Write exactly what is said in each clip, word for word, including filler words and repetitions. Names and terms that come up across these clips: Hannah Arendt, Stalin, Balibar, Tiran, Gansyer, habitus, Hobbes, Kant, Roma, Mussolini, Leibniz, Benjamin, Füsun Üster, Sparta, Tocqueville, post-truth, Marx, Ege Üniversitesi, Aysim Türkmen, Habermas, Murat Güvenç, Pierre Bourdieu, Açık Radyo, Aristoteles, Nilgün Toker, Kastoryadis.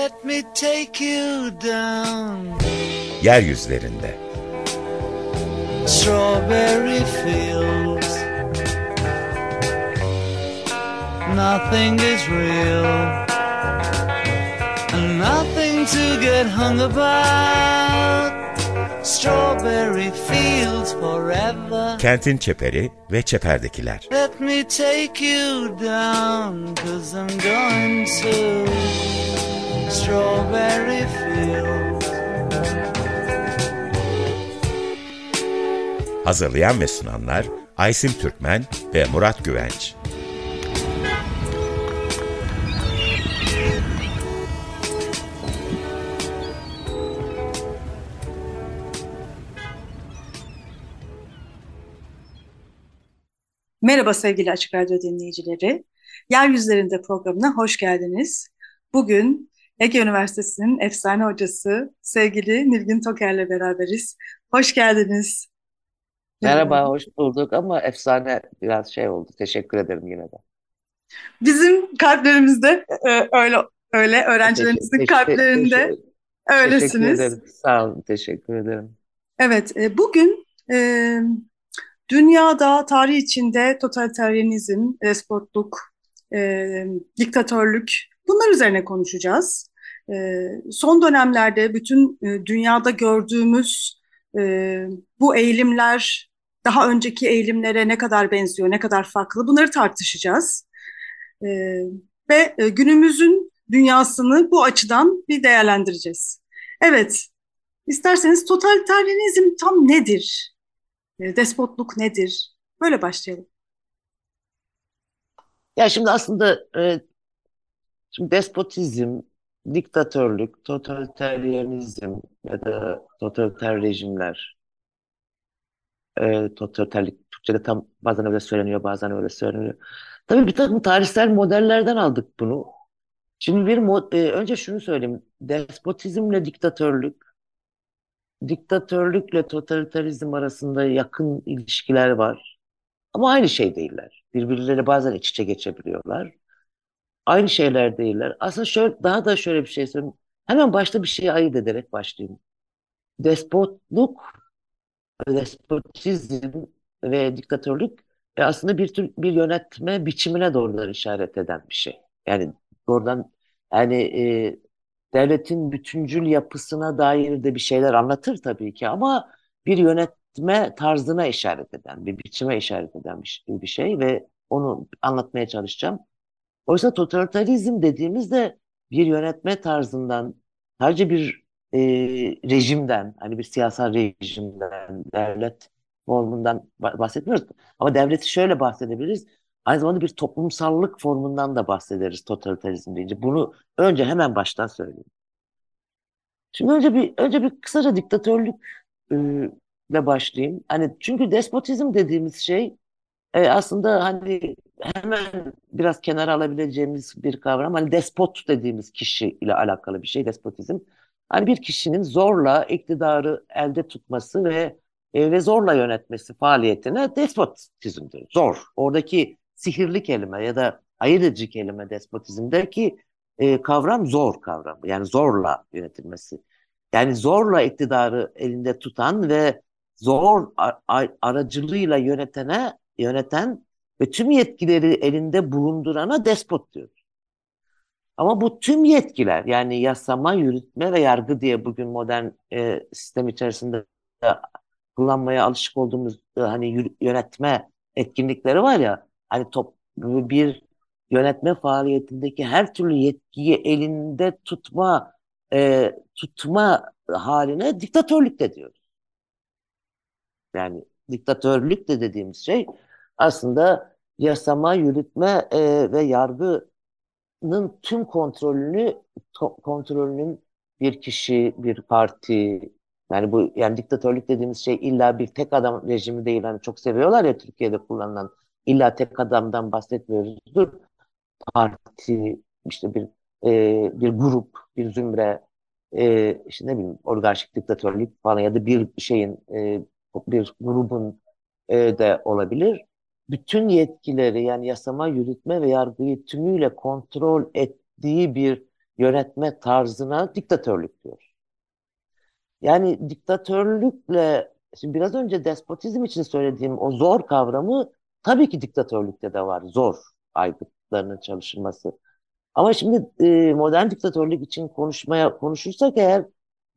Let me take you down. Yeryüzlerinde. Strawberry fields. Nothing is real. Nothing to get hung about. Strawberry fields forever. Kentin çeperi ve çeperdekiler. Let me take you down, 'cause I'm going to strawberry fields. Hazırlayan ve sunanlar Aysim Türkmen ve Murat Güvenç. Merhaba sevgili Açık Radyo dinleyicileri. Yeryüzlerinde programına hoş geldiniz. Bugün Ege Üniversitesi'nin efsane hocası sevgili Nilgün Toker'le beraberiz. Hoş geldiniz. Merhaba, hoş bulduk ama efsane biraz şey oldu. Teşekkür ederim yine de. Bizim kalplerimizde öyle, öyle öğrencilerimizin teşekkür, kalplerinde teşekkür, öylesiniz. Teşekkür ederim, sağ olun, teşekkür ederim. Evet, bugün... E, Dünyada, tarih içinde totalitarizm, despotluk, e, diktatörlük bunlar üzerine konuşacağız. E, son dönemlerde bütün e, dünyada gördüğümüz e, bu eğilimler daha önceki eğilimlere ne kadar benziyor, ne kadar farklı bunları tartışacağız. E, ve e, günümüzün dünyasını bu açıdan bir değerlendireceğiz. Evet, isterseniz totalitarizm tam nedir? Despotluk nedir? Böyle başlayalım. Ya şimdi aslında e, şimdi despotizm, diktatörlük, totalitarizm ya da totaliter rejimler, e, totaliterlik Türkçe'de tam bazen öyle söyleniyor, bazen öyle söyleniyor. Tabii bir takım tarihsel modellerden aldık bunu. Şimdi bir mod, e, önce şunu söyleyeyim. Despotizmle diktatörlük, diktatörlükle totalitarizm arasında yakın ilişkiler var. Ama aynı şey değiller. Birbirleriyle bazen iç içe geçebiliyorlar. Aynı şeyler değiller. Aslında şöyle, daha da şöyle bir şey söyleyeyim. Hemen başta bir şeyi ayırt ederek başlayayım. Despotluk, despotizm ve diktatörlük aslında bir tür bir yönetme biçimine doğrudan işaret eden bir şey. Yani doğrudan yani e, devletin bütüncül yapısına dair de bir şeyler anlatır tabii ki ama bir yönetme tarzına işaret eden, bir biçime işaret eden bir şey ve onu anlatmaya çalışacağım. Oysa totalitarizm dediğimizde bir yönetme tarzından, sadece bir e, rejimden, hani bir siyasal rejimden, devlet formundan bahsetmiyoruz. Ama devleti şöyle bahsedebiliriz. Aynı zamanda bir toplumsallık formundan da bahsederiz totalitarizm deyince. Bunu önce hemen baştan söyleyeyim. Şimdi önce bir önce bir kısaca diktatörlükle başlayayım. Hani çünkü despotizm dediğimiz şey e, aslında hani hemen biraz kenara alabileceğimiz bir kavram. Hani despot dediğimiz kişi ile alakalı bir şey despotizm. Hani bir kişinin zorla iktidarı elde tutması ve e, ve zorla yönetmesi faaliyetine despotizmdir. Zor. Oradaki sihirli kelime ya da ayırt edici kelime despotizmdeki e, kavram zor kavramı. Yani zorla yönetilmesi. Yani zorla iktidarı elinde tutan ve zor ar- aracılığıyla yönetene, yöneten ve tüm yetkileri elinde bulundurana despot diyoruz. Ama bu tüm yetkiler yani yasama, yürütme ve yargı diye bugün modern e, sistem içerisinde kullanmaya alışık olduğumuz e, hani yönetme etkinlikleri var ya. Hani top, bir yönetme faaliyetindeki her türlü yetkiyi elinde tutma e, tutma haline diktatörlük de diyoruz. Yani diktatörlük de dediğimiz şey aslında yasama, yürütme e, ve yargının tüm kontrolünü to, kontrolünün bir kişi, bir parti yani bu yani diktatörlük dediğimiz şey illa bir tek adam rejimi değil. Hani çok seviyorlar ya Türkiye'de kullanılan. İlla tek adamdan bahsetmiyoruzdur. Parti, işte bir e, bir grup, bir zümre, e, işte ne bileyim oligarşik diktatörlük falan ya da bir şeyin, e, bir grubun e, de olabilir. Bütün yetkileri yani yasama, yürütme ve yargıyı tümüyle kontrol ettiği bir yönetme tarzına diktatörlük diyor. Yani diktatörlükle, şimdi biraz önce despotizm için söylediğim o zor kavramı tabii ki diktatörlükte de var. Zor aygıtlarının çalışılması. Ama şimdi e, modern diktatörlük için konuşmaya konuşursak eğer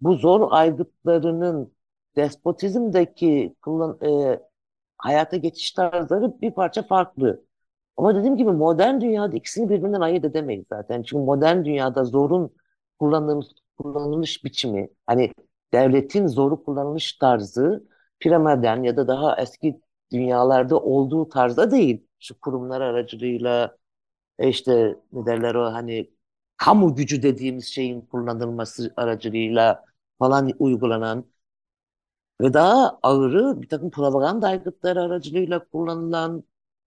bu zor aygıtlarının despotizmdeki kullan, e, hayata geçiş tarzları bir parça farklı. Ama dediğim gibi modern dünyada ikisini birbirinden ayırt edemeyiz zaten. Çünkü modern dünyada zorun kullanılmış, kullanılmış biçimi, hani devletin zoru kullanılmış tarzı premodern ya da daha eski dünyalarda olduğu tarzda değil. Şu kurumlar aracılığıyla işte ne derler o hani kamu gücü dediğimiz şeyin kullanılması aracılığıyla falan uygulanan ve daha ağırı bir takım propaganda aygıtları aracılığıyla kullanılan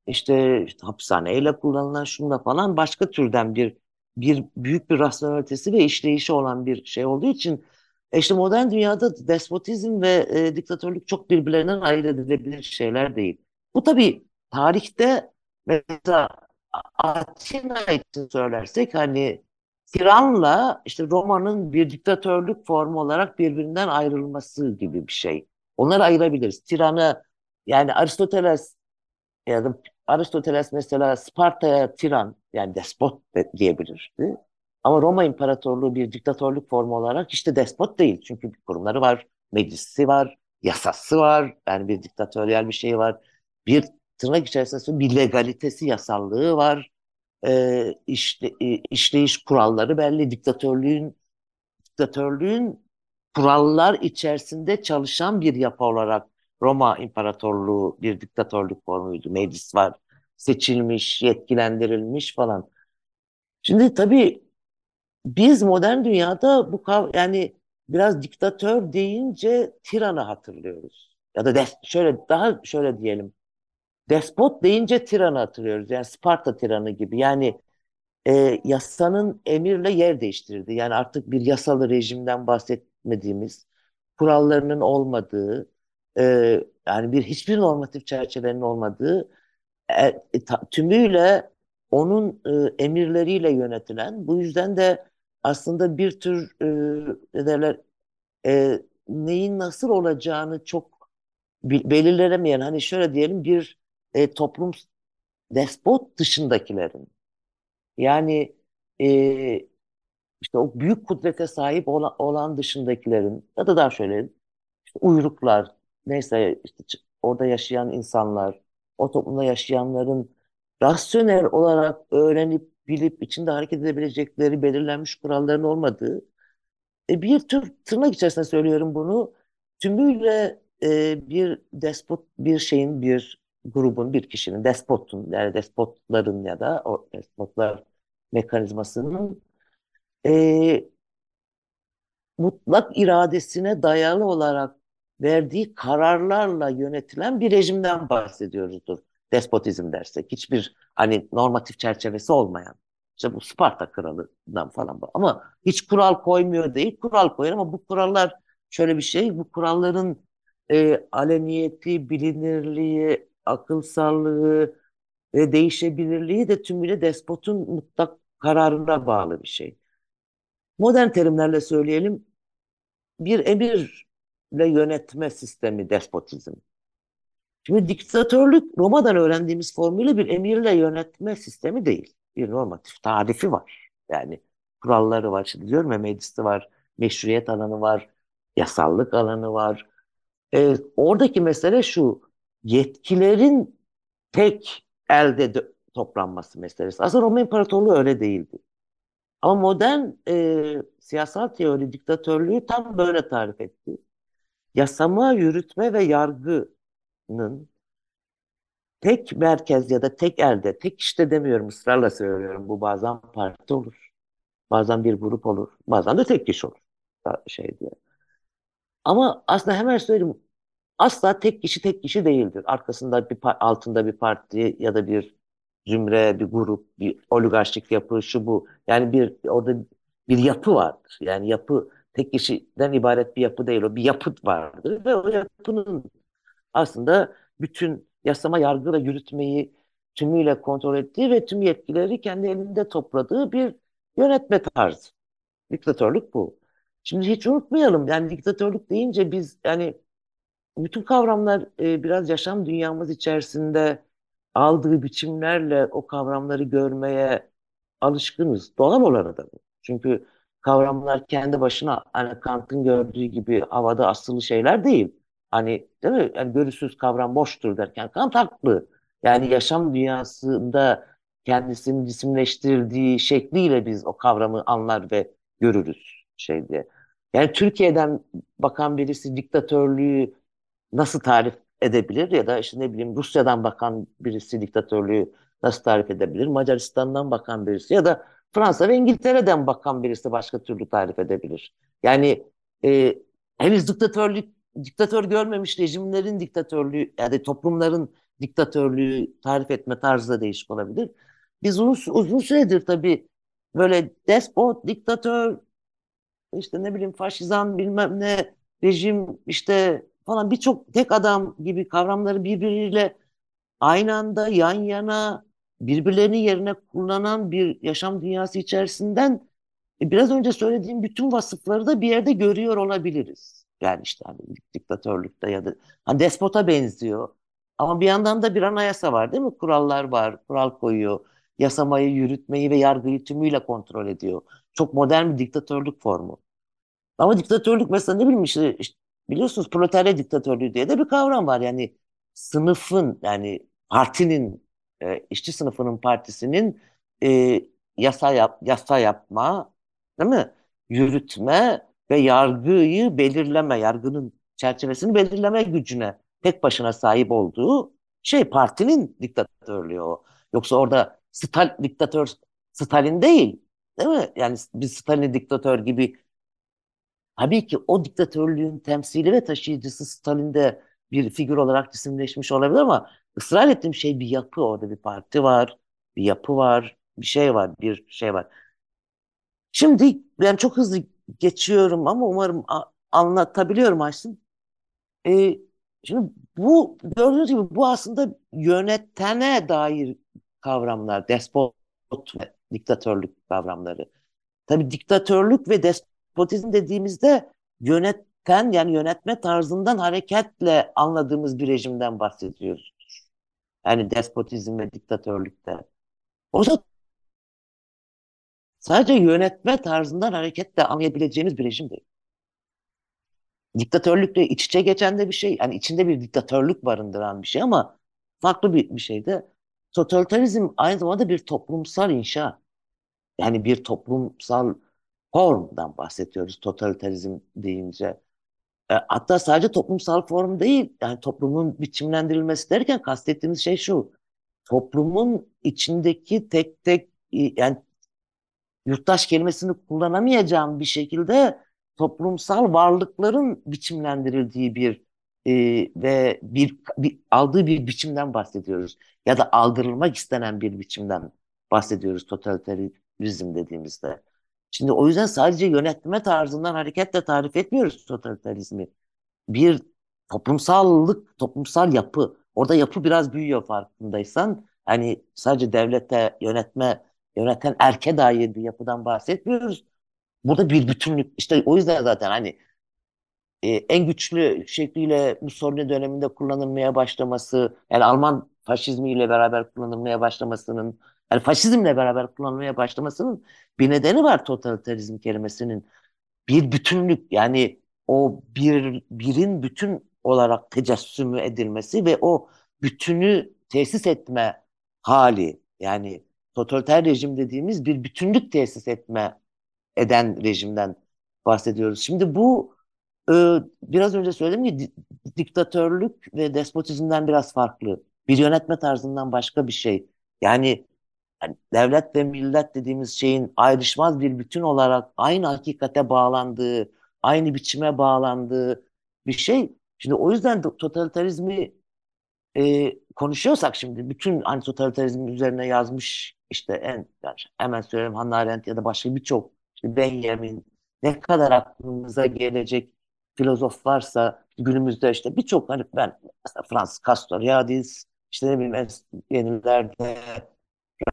işte, işte hapishaneyle kullanılan şunla falan başka türden bir bir büyük bir rasyonelitesi ve işleyişi olan bir şey olduğu için işte modern dünyada despotizm ve e, diktatörlük çok birbirlerinden ayrı edilebilir şeyler değil. Bu tabii tarihte mesela Atina için söylersek hani Tiran'la işte Roma'nın bir diktatörlük formu olarak birbirinden ayrılması gibi bir şey. Onları ayırabiliriz. Tiran'ı yani Aristoteles ya da Aristoteles mesela Sparta'ya Tiran yani despot diyebilirdi. Ama Roma İmparatorluğu bir diktatörlük formu olarak işte despot değil. Çünkü kurumları var, meclisi var, yasası var. Yani bir diktatöryel bir şey var. Bir tırnak içerisinde bir legalitesi, yasallığı var. Ee, işte, işleyiş kuralları belli. Diktatörlüğün diktatörlüğün kurallar içerisinde çalışan bir yapı olarak Roma İmparatorluğu bir diktatörlük formuydu. Meclis var, seçilmiş, yetkilendirilmiş falan. Şimdi tabii biz modern dünyada bu kav- yani biraz diktatör deyince tiranı hatırlıyoruz. Ya da des- şöyle daha şöyle diyelim. Despot deyince tiranı hatırlıyoruz. Yani Sparta tiranı gibi. Yani e, yasanın emirle yer değiştirdi. Yani artık bir yasalı rejimden bahsetmediğimiz, kurallarının olmadığı, e, yani bir hiçbir normatif çerçevenin olmadığı, e, ta, tümüyle onun e, emirleriyle yönetilen, bu yüzden de aslında bir tür e, ne derler, e, neyin nasıl olacağını çok belirlenemeyen, hani şöyle diyelim bir e, toplum despot dışındakilerin yani e, işte o büyük kudrete sahip olan, olan dışındakilerin ya da daha şöyle işte uyruklar neyse işte orada yaşayan insanlar, o toplumda yaşayanların rasyonel olarak öğrenip bilip içinde hareket edebilecekleri belirlenmiş kuralların olmadığı e, bir tür tırnak içerisinde söylüyorum bunu tümüyle e, bir despot bir şeyin bir grubun bir kişinin despotun yani despotların ya da o despotlar mekanizmasının e, mutlak iradesine dayalı olarak verdiği kararlarla yönetilen bir rejimden bahsediyoruzdur. Despotizm dersek hiçbir hani normatif çerçevesi olmayan işte bu Sparta kralından falan ama hiç kural koymuyor değil kural koyar ama bu kurallar şöyle bir şey bu kuralların e, aleniyeti, bilinirliği, akılsallığı ve değişebilirliği de tümüyle despotun mutlak kararına bağlı bir şey. Modern terimlerle söyleyelim bir emirle yönetme sistemi despotizm. Şimdi diktatörlük Roma'dan öğrendiğimiz formüyle bir emirle yönetme sistemi değil. Bir normatif tarifi var. Yani kuralları var. Şimdi diyorum ya meclisi var, meşruiyet alanı var, yasallık alanı var. Ee, oradaki mesele şu, yetkilerin tek elde de, toplanması meselesi. Aslında Roma İmparatorluğu öyle değildi. Ama modern e, siyasal teori diktatörlüğü tam böyle tarif etti. Yasama, yürütme ve yargı tek merkez ya da tek elde, tek işte demiyorum ısrarla söylüyorum. Bu bazen parti olur, bazen bir grup olur, bazen de tek kişi olur. Şey diye. Ama aslında hemen söyleyeyim, asla tek kişi tek kişi değildir. Arkasında bir altında bir parti ya da bir zümre, bir grup, bir oligarşik yapı şu bu. Yani bir orada bir yapı vardır. Yani yapı tek kişiden ibaret bir yapı değil. O bir yapıt vardır ve o yapının aslında bütün yasama, yargı ve yürütmeyi tümüyle kontrol ettiği ve tüm yetkileri kendi elinde topladığı bir yönetme tarzı. Diktatörlük bu. Şimdi hiç unutmayalım, yani diktatörlük deyince biz yani bütün kavramlar e, biraz yaşam dünyamız içerisinde aldığı biçimlerle o kavramları görmeye alışkınız. Doğal olarak da bu. Çünkü kavramlar kendi başına hani Kant'ın gördüğü gibi havada asılı şeyler değil. Hani değil mi? Yani görüşsüz kavram boştur derken Kant haklı. Yani yaşam dünyasında kendisini cisimleştirdiği şekliyle biz o kavramı anlar ve görürüz şey diye. Yani Türkiye'den bakan birisi diktatörlüğü nasıl tarif edebilir ya da işte ne bileyim Rusya'dan bakan birisi diktatörlüğü nasıl tarif edebilir? Macaristan'dan bakan birisi ya da Fransa ve İngiltere'den bakan birisi başka türlü tarif edebilir. Yani e, henüz diktatörlük, diktatör görmemiş rejimlerin diktatörlüğü yani toplumların diktatörlüğü tarif etme tarzı da değişik olabilir. Biz uzun, uzun süredir tabii böyle despot, diktatör, işte ne bileyim faşizan bilmem ne, rejim işte falan birçok tek adam gibi kavramları birbiriyle aynı anda yan yana birbirlerini yerine kullanan bir yaşam dünyası içerisinden biraz önce söylediğim bütün vasıfları da bir yerde görüyor olabiliriz. Yani işte hani diktatörlükte ya da hani despota benziyor. Ama bir yandan da bir anayasa var değil mi? Kurallar var, kural koyuyor. Yasamayı, yürütmeyi ve yargıyı tümüyle kontrol ediyor. Çok modern bir diktatörlük formu. Ama diktatörlük mesela ne bileyim işte, işte biliyorsunuz proletarya diktatörlüğü diye de bir kavram var. Yani sınıfın yani partinin, e, işçi sınıfının partisinin e, yasa, yap, yasa yapma, değil mi? Yürütme ve yargıyı belirleme, yargının çerçevesini belirleme gücüne tek başına sahip olduğu şey partinin diktatörlüğü o. Yoksa orada Stal, diktatör Stalin değil, değil mi? Yani bir Stalin diktatör gibi tabii ki o diktatörlüğün temsili ve taşıyıcısı Stalin'de bir figür olarak cisimleşmiş olabilir ama ısrar ettiğim şey bir yapı, orada bir parti var, bir yapı var, bir şey var, bir şey var. Şimdi ben çok hızlı geçiyorum ama umarım anlatabiliyorum Aysim. Ee, şimdi bu gördüğünüz gibi bu aslında yönetene dair kavramlar, despot ve diktatörlük kavramları. Tabii diktatörlük ve despotizm dediğimizde yöneten yani yönetme tarzından hareketle anladığımız bir rejimden bahsediyoruz. Yani despotizm ve diktatörlükte. O da sadece yönetme tarzından hareketle anlayabileceğimiz bir rejim değil. Diktatörlükle iç içe geçen de bir şey, yani içinde bir diktatörlük barındıran bir şey ama farklı bir, bir şey de totalitarizm aynı zamanda bir toplumsal inşa. Yani bir toplumsal formdan bahsediyoruz totalitarizm deyince. E, hatta sadece toplumsal form değil, yani toplumun biçimlendirilmesi derken kastettiğimiz şey şu. Toplumun içindeki tek tek, yani yurttaş kelimesini kullanamayacağım bir şekilde toplumsal varlıkların biçimlendirildiği bir e, ve bir, bir aldığı bir biçimden bahsediyoruz. Ya da aldırılmak istenen bir biçimden bahsediyoruz totalitarizm dediğimizde. Şimdi o yüzden sadece yönetme tarzından hareketle tarif etmiyoruz totalitarizmi. Bir toplumsallık, toplumsal yapı. Orada yapı biraz büyüyor farkındaysan. Hani sadece devlete, yönetme, yöneten erke dair bir yapıdan bahsetmiyoruz. Burada bir bütünlük, işte o yüzden zaten hani e, en güçlü şekliyle Mussolini döneminde kullanılmaya başlaması, yani Alman faşizmiyle beraber kullanılmaya başlamasının, yani faşizmle beraber kullanılmaya başlamasının bir nedeni var totalitarizm kelimesinin. Bir bütünlük, yani o bir birin bütün olarak tecessümü edilmesi ve o bütünü tesis etme hali, yani totaliter rejim dediğimiz bir bütünlük tesis etme eden rejimden bahsediyoruz. Şimdi bu e, biraz önce söyledim ki di, diktatörlük ve despotizmden biraz farklı. Bir yönetme tarzından başka bir şey. Yani, yani devlet ve millet dediğimiz şeyin ayrışmaz bir bütün olarak aynı hakikate bağlandığı, aynı biçime bağlandığı bir şey. Şimdi o yüzden totalitarizmi e, konuşuyorsak şimdi bütün hani totalitarizmin üzerine yazmış işte en yani hemen söyleyeyim Hannah Arendt ya da başka birçok Benjamin, ne kadar aklımıza gelecek filozof varsa günümüzde işte birçok hani ben mesela Fransız Kastoryadis, işte ne bileyim yenilerde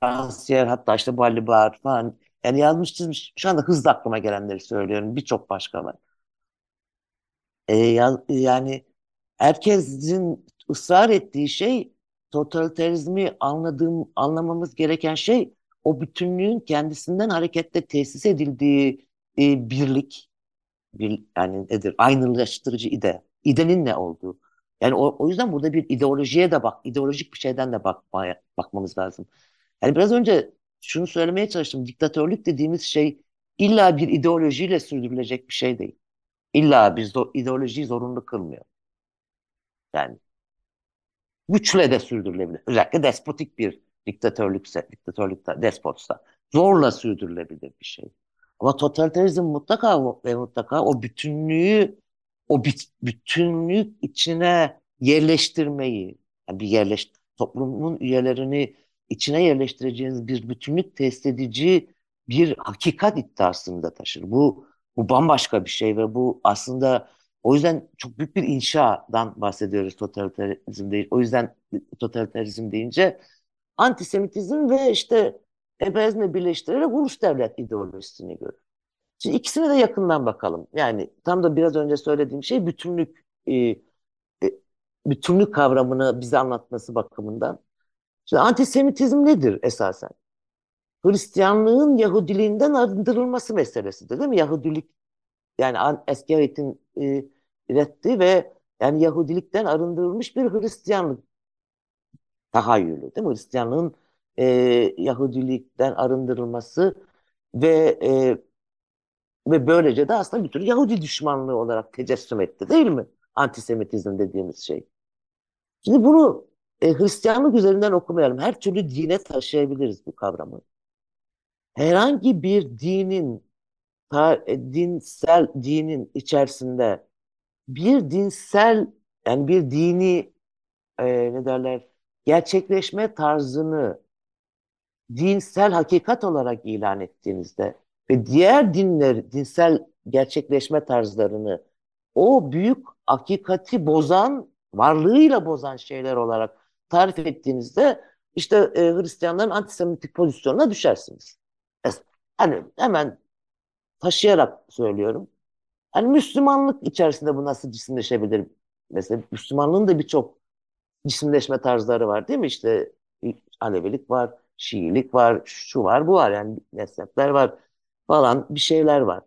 Gansyer, hatta işte Balibar falan Yani yazmış çizmiş, şu anda hızlı aklıma gelenleri söylüyorum, birçok başka var. E, yani herkesin ısrar ettiği şey, totalitarizmi anladığım, anlamamız gereken şey, o bütünlüğün kendisinden hareketle tesis edildiği e, birlik, bir, yani nedir, aynılaştırıcı ide, idenin ne olduğu. Yani o, o yüzden burada bir ideolojiye de bak, ideolojik bir şeyden de bakmaya, bakmamız lazım. Yani biraz önce şunu söylemeye çalıştım, diktatörlük dediğimiz şey illa bir ideolojiyle sürdürülecek bir şey değil. İlla bir zor, ideolojiyi zorunlu kılmıyor. Yani güçle de sürdürülebilir. Özellikle despotik bir diktatörlükse, diktatörlükte, despotsa zorla sürdürülebilir bir şey. Ama totalitarizm mutlaka ve mutlaka o bütünlüğü, o bit, bütünlük içine yerleştirmeyi, yani bir yerleş, toplumun üyelerini içine yerleştireceğiniz bir bütünlük test edici bir hakikat iddiasını da taşır. Bu bu bambaşka bir şey ve bu aslında, o yüzden çok büyük bir inşadan bahsediyoruz totalitarizm değil. O yüzden totalitarizm deyince antisemitizm ve işte emperyalizmi birleştirerek ulus devlet ideolojisini görür. Şimdi ikisine de yakından bakalım. Yani tam da biraz önce söylediğim şey bütünlük e, e, bütünlük kavramını bize anlatması bakımından. Şimdi antisemitizm nedir esasen? Hristiyanlığın Yahudiliğinden arındırılması meselesidir, değil mi? Yahudilik, yani eski ayetin e, reddi ve yani Yahudilikten arındırılmış bir Hristiyanlık tahayyülü, değil mi? Hristiyanlığın e, Yahudilikten arındırılması ve e, ve böylece de aslında bir tür Yahudi düşmanlığı olarak tecessüm etti, değil mi? Antisemitizm dediğimiz şey. Şimdi bunu e, Hristiyanlık üzerinden okumayalım. Her türlü dine taşıyabiliriz bu kavramı. Herhangi bir dinin ta, dinsel dinin içerisinde bir dinsel, yani bir dini e, ne derler, gerçekleşme tarzını dinsel hakikat olarak ilan ettiğinizde ve diğer dinler dinsel gerçekleşme tarzlarını o büyük hakikati bozan, varlığıyla bozan şeyler olarak tarif ettiğinizde işte e, Hristiyanların antisemitik pozisyonuna düşersiniz. Yani hemen taşıyarak söylüyorum. Yani Müslümanlık içerisinde bu nasıl cisimleşebilir? Mesela Müslümanlığın da birçok cisimleşme tarzları var, değil mi? İşte Alevilik var, Şiilik var, şu var, bu var. Yani nesnetler var falan, bir şeyler var.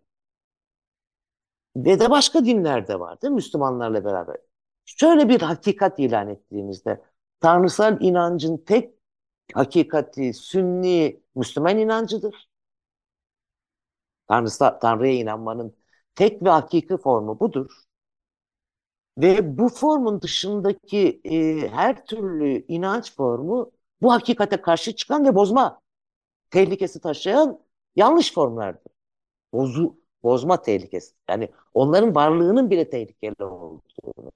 Ve de başka dinler de var, değil mi? Müslümanlarla beraber. Şöyle bir hakikat ilan ettiğimizde tanrısal inancın tek hakikati Sünni Müslüman inancıdır. Tanrısa, Tanrı'ya inanmanın tek ve hakiki formu budur. Ve bu formun dışındaki e, her türlü inanç formu bu hakikate karşı çıkan ve bozma tehlikesi taşıyan yanlış formlardır. Bozu, bozma tehlikesi. Yani onların varlığının bile tehlikeli olduğunu.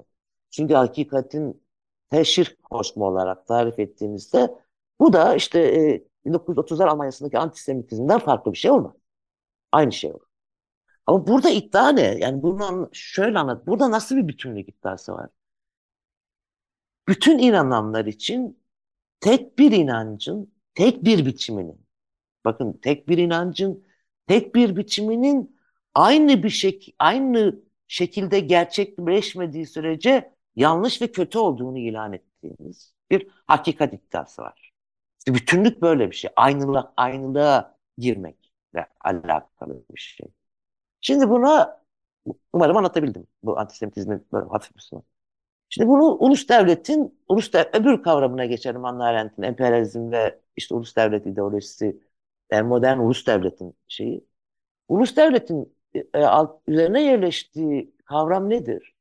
Çünkü hakikatin teşhir koşma olarak tarif ettiğimizde bu da işte e, bin dokuz yüz otuzlar Almanya'sındaki antisemitizmden farklı bir şey olmaz. Aynı şey olur. Ama burada iddia ne? Yani bunu şöyle anlat. Burada nasıl bir bütünlük iddiası var? Bütün inananlar için tek bir inancın, tek bir biçiminin, bakın tek bir inancın, tek bir biçiminin aynı bir şek- aynı şekilde gerçekleşmediği sürece yanlış ve kötü olduğunu ilan ettiğimiz bir hakikat iddiası var. İşte bütünlük böyle bir şey. Aynılığa, aynılığa girmek. Alakalı bir şey. Şimdi buna, umarım anlatabildim bu antisemitizmin böyle hafif bir sonu. Şimdi bunu ulus devletin, ulus dev, öbür kavramına geçelim, Hannah Arendt'in emperyalizm ve işte ulus devlet ideolojisi, yani modern ulus devletin şeyi. Ulus devletin e, alt, üzerine yerleştiği kavram nedir?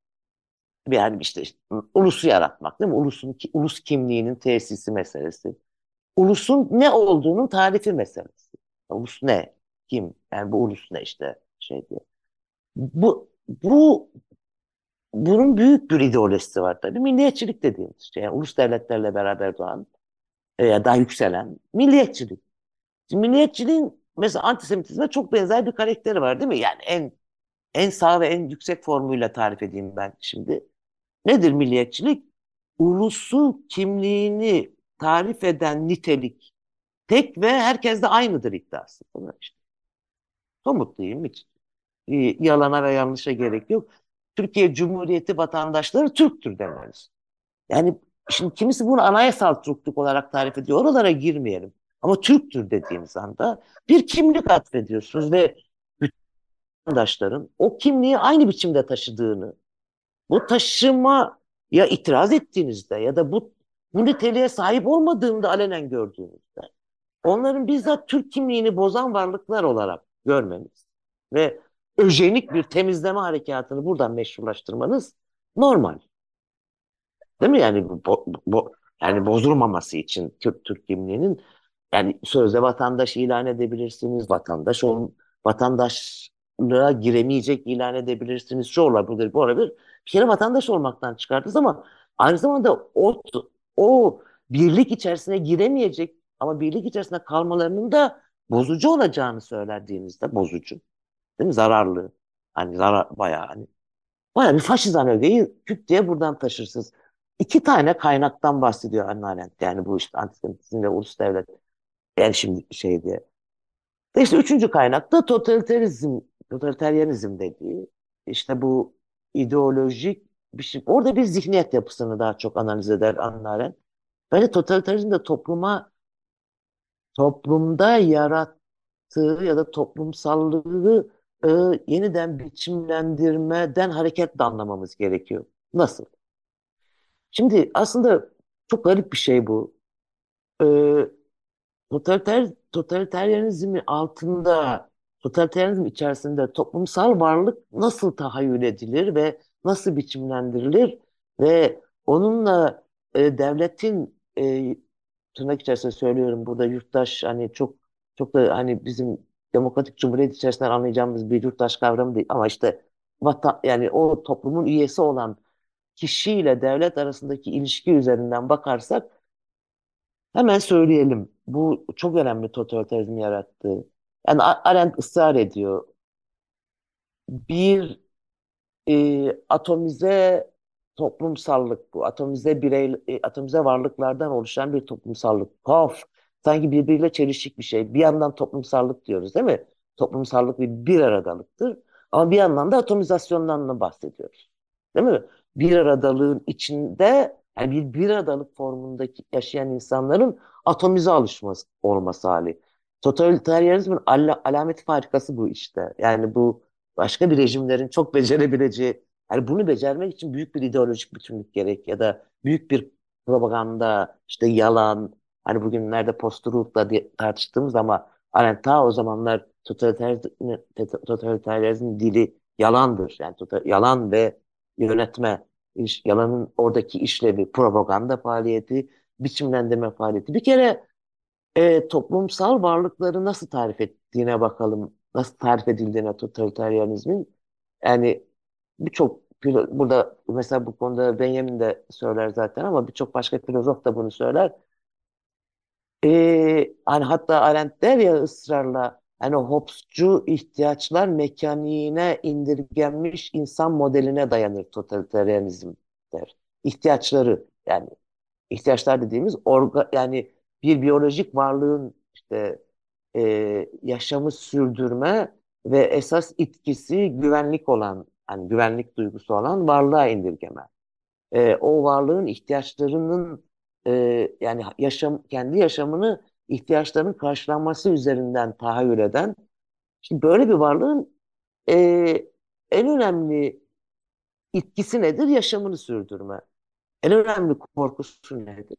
Yani işte, işte ulusu yaratmak, değil mi? Ulusun, ulus kimliğinin tesisi meselesi. Ulusun ne olduğunun tarifi meselesi. Ulus ne? Kim? Yani bu ulus ne işte şey diye. Bu, bu, bunun büyük bir ideolojisi var tabii. Milliyetçilik dediğimiz şey. Yani ulus devletlerle beraber doğan, e, daha yükselen milliyetçilik. Şimdi milliyetçiliğin mesela antisemitizme çok benzer bir karakteri var, değil mi? Yani en en sağ ve en yüksek formuyla tarif edeyim ben şimdi. Nedir milliyetçilik? Ulusun kimliğini tarif eden nitelik tek ve herkes de aynıdır iddiası. İşte Somutluyum hiç. E, yalana ve yanlışa gerek yok. Türkiye Cumhuriyeti vatandaşları Türktür demeliyiz. Yani şimdi kimisi bunu anayasal Türklük olarak tarif ediyor. Oralara girmeyelim. Ama Türktür dediğiniz anda bir kimlik atfediyorsunuz ve bütün vatandaşların o kimliği aynı biçimde taşıdığını, bu taşıma ya itiraz ettiğinizde ya da bu, bu niteliğe sahip olmadığında alenen gördüğünüzde onların bizzat Türk kimliğini bozan varlıklar olarak görmeniz ve öjenik bir temizleme harekatını buradan meşrulaştırmanız normal. Değil mi? Yani bo, bo, yani bozulmaması için Türk Türk kimliğinin, yani sözde vatandaş ilan edebilirsiniz, vatandaş ol, vatandaşlığa giremeyecek ilan edebilirsiniz, şu olabilir, bu olabilir. Bir kere vatandaş olmaktan çıkartırız ama aynı zamanda o, o birlik içerisine giremeyecek ama birlik içerisinde kalmalarının da bozucu olacağını söylediğinizde, bozucu, değil mi? Zararlı, hani zarar, bayağı hani bayağı bir faşizan ögeyi küt diye buradan taşırsınız. İki tane kaynaktan bahsediyor Hannah Arendt. Yani bu işte antisemitizm ve ulus devlet. Yani şimdi şey diye. E işte üçüncü kaynakta totalitarizm, totaliteryenizm dediği. İşte bu ideolojik bir şey. Orada bir zihniyet yapısını daha çok analiz eder Hannah Arendt. Bence totalitarizm de topluma, toplumda yarattığı ya da toplumsallığı e, yeniden biçimlendirmeden hareketle anlamamız gerekiyor. Nasıl? Şimdi aslında çok garip bir şey bu. Ee, totaliter, totaliteryenizmin altında, totaliteryenizm içerisinde toplumsal varlık nasıl tahayyül edilir ve nasıl biçimlendirilir ve onunla e, devletin e, tırnak içerisinde söylüyorum burada yurttaş, hani çok çok da hani bizim demokratik cumhuriyet içerisinden anlayacağımız bir yurttaş kavramı değil ama işte vatan, yani o toplumun üyesi olan kişiyle devlet arasındaki ilişki üzerinden bakarsak hemen söyleyelim. Bu çok önemli totalitarizmi yarattığı. Yani Arendt ısrar ediyor. Bir e, atomize toplumsallık bu. Atomize birey, e, atomize varlıklardan oluşan bir toplumsallık. Tuhaf. Sanki birbiriyle çelişik bir şey. Bir yandan toplumsallık diyoruz değil mi? Toplumsallık bir, bir aradalıktır. Ama bir yandan da atomizasyondan da bahsediyoruz. Değil mi? Bir aradalığın içinde, yani bir, bir aradalık formundaki yaşayan insanların atomize alışması olması hali. Totalitarizmin ala, alameti farikası bu işte. Yani bu başka bir rejimlerin çok becerebileceği, yani bunu becermek için büyük bir ideolojik bütünlük gerek ya da büyük bir propaganda, işte yalan, hani bugünlerde post-truth'la tartıştığımız ama Arendt ta o zamanlar totalitarizmin dili yalandır. Yani total, yalan ve yönetme, iş, yalanın oradaki işlevi, propaganda faaliyeti, biçimlendirme faaliyeti. Bir kere e, toplumsal varlıkları nasıl tarif ettiğine bakalım, nasıl tarif edildiğine totaliteryanizmin. Yani birçok, burada mesela bu konuda Benjamin de söyler zaten ama birçok başka filozof da bunu söyler. E, hani hatta Arendt der ya ısrarla, yani Hobbes'cu ihtiyaçlar mekaniğine indirgenmiş insan modeline dayanır totaliteryanizm der. İhtiyaçları, yani ihtiyaçlar dediğimiz orga, yani bir biyolojik varlığın işte e, yaşamı sürdürme ve esas itkisi güvenlik olan, yani güvenlik duygusu olan varlığa indirgeme. E, o varlığın ihtiyaçlarının e, yani yaşam, kendi yaşamını ihtiyaçlarının karşılanması üzerinden tahayyül eden, şimdi böyle bir varlığın e, en önemli itkisi nedir? Yaşamını sürdürme. En önemli korkusu nedir?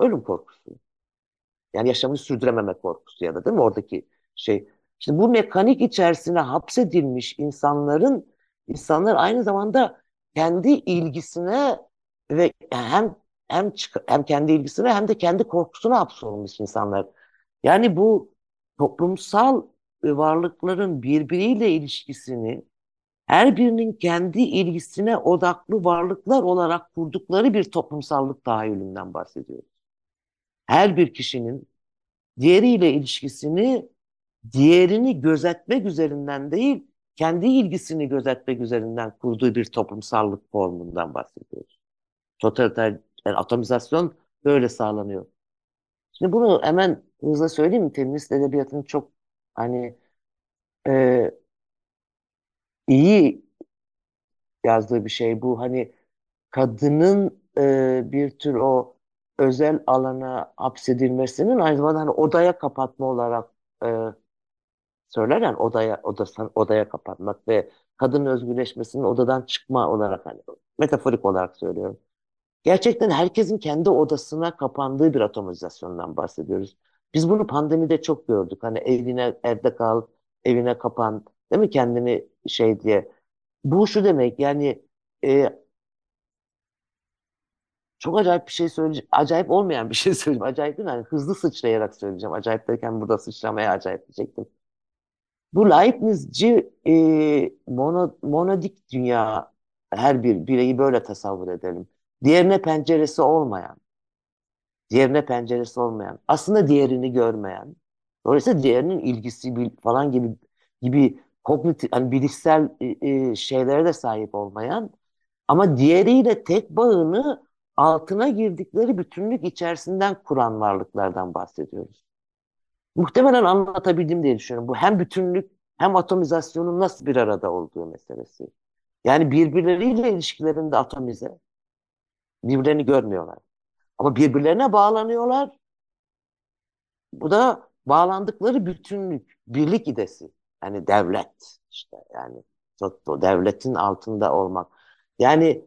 Ölüm korkusu. Yani yaşamını sürdürememe korkusu ya da değil mi? Oradaki şey. Şimdi bu mekanik içerisine hapsedilmiş insanların, insanlar aynı zamanda kendi ilgisine ve yani hem Hem, hem kendi ilgisine hem de kendi korkusuna hapsolmuş insanlar. Yani bu toplumsal varlıkların birbiriyle ilişkisini her birinin kendi ilgisine odaklı varlıklar olarak kurdukları bir toplumsallık tahayyülünden bahsediyoruz. Her bir kişinin diğeriyle ilişkisini diğerini gözetmek üzerinden değil, kendi ilgisini gözetmek üzerinden kurduğu bir toplumsallık formundan bahsediyoruz. Totaliter Yani atomizasyon böyle sağlanıyor. Şimdi bunu hemen hızla söyleyeyim mi? Feminist edebiyatının çok hani e, iyi yazdığı bir şey bu. Hani kadının e, bir tür o özel alana hapsedilmesinin aynı zamanda hani odaya kapatma olarak e, söyler, yani odaya odasına, odaya kapatmak ve kadının özgürleşmesinin odadan çıkma olarak, hani metaforik olarak söylüyorum. Gerçekten herkesin kendi odasına kapandığı bir atomizasyondan bahsediyoruz. Biz bunu pandemide çok gördük. Hani evine evde kal, evine kapan, değil mi, kendini şey diye. Bu şu demek, yani e, çok acayip bir şey söyleyeceğim. Acayip olmayan bir şey söyleyeceğim. Acayip değil mi? Yani hızlı sıçrayarak söyleyeceğim. Acayip derken burada sıçramaya acayip diyecektim. Bu Leibnizci e, mono- monodik dünya, her bir bireyi böyle tasavvur edelim. Diğerine penceresi olmayan, diğerine penceresi olmayan, aslında diğerini görmeyen, dolayısıyla diğerinin ilgisi bil- falan gibi gibi kognitif, hani bilişsel e, e, şeylere de sahip olmayan, ama diğeriyle tek bağını altına girdikleri bütünlük içerisinden kuran varlıklardan bahsediyoruz. Muhtemelen anlatabildim diye düşünüyorum. Bu hem bütünlük hem atomizasyonun nasıl bir arada olduğu meselesi. Yani birbirleriyle ilişkilerinde atomize, birbirlerini görmüyorlar. Ama birbirlerine bağlanıyorlar. Bu da bağlandıkları bütünlük, birlik idesi. Yani devlet işte, yani çok da devletin altında olmak. Yani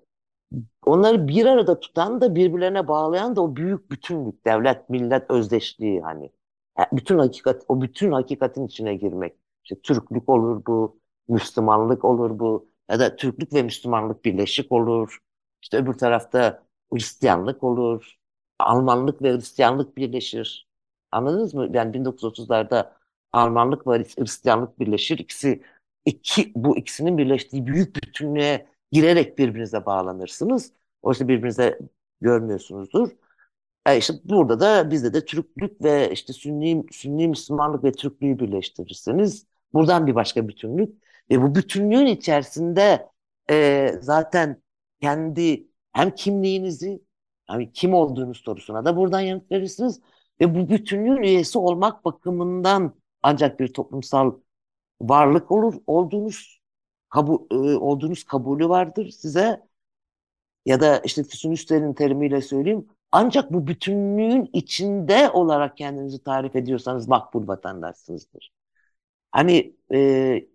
onları bir arada tutan da birbirlerine bağlayan da o büyük bütünlük, devlet, millet özdeşliği hani. Ha, bütün hakikat, o bütün hakikatin içine girmek. İşte Türklük olur bu, Müslümanlık olur bu, ya da Türklük ve Müslümanlık birleşik olur. İşte öbür tarafta Hristiyanlık olur. Almanlık ve Hristiyanlık birleşir. Anladınız mı? Yani bin dokuz yüz otuzlarda Almanlık ve Hristiyanlık birleşir. İkisi, iki, bu ikisinin birleştiği büyük bütünlüğe girerek birbirinize bağlanırsınız. Oysa birbirinize görmüyorsunuzdur. E işte burada da bizde de Türklük ve işte Sünni, Sünni Müslümanlık ve Türklüğü birleştirirseniz buradan bir başka bütünlük. Ve bu bütünlüğün içerisinde e, zaten kendi hem kimliğinizi, yani kim olduğunuz sorusuna da buradan yanıt verirsiniz. Ve bu bütünlüğün üyesi olmak bakımından ancak bir toplumsal varlık olur, olduğunuz kabu, e, olduğunuz kabulü vardır size. Ya da işte Füsun Üster'in terimiyle söyleyeyim. Ancak bu bütünlüğün içinde olarak kendinizi tarif ediyorsanız makbul vatandaşsınızdır. Hani e,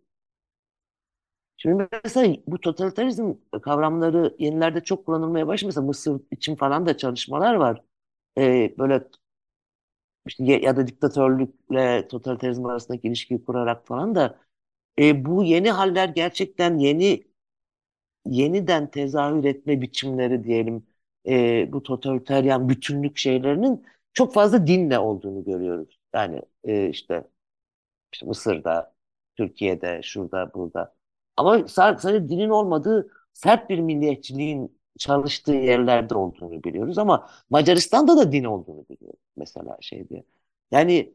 şimdi mesela bu totalitarizm kavramları yenilerde çok kullanılmaya başlıyor. Mesela Mısır için falan da çalışmalar var. E, böyle işte ya ya da diktatörlükle totalitarizm arasındaki ilişkiyi kurarak falan da e, bu yeni haller gerçekten yeni yeniden tezahür etme biçimleri diyelim, e, bu totaliteryan bütünlük şeylerinin çok fazla dinle olduğunu görüyoruz. Yani e, işte, işte Mısır'da, Türkiye'de, şurada, burada. Ama sadece, sadece dinin olmadığı, sert bir milliyetçiliğin çalıştığı yerlerde olduğunu biliyoruz, ama Macaristan'da da din olduğunu biliyoruz mesela şeyde. Yani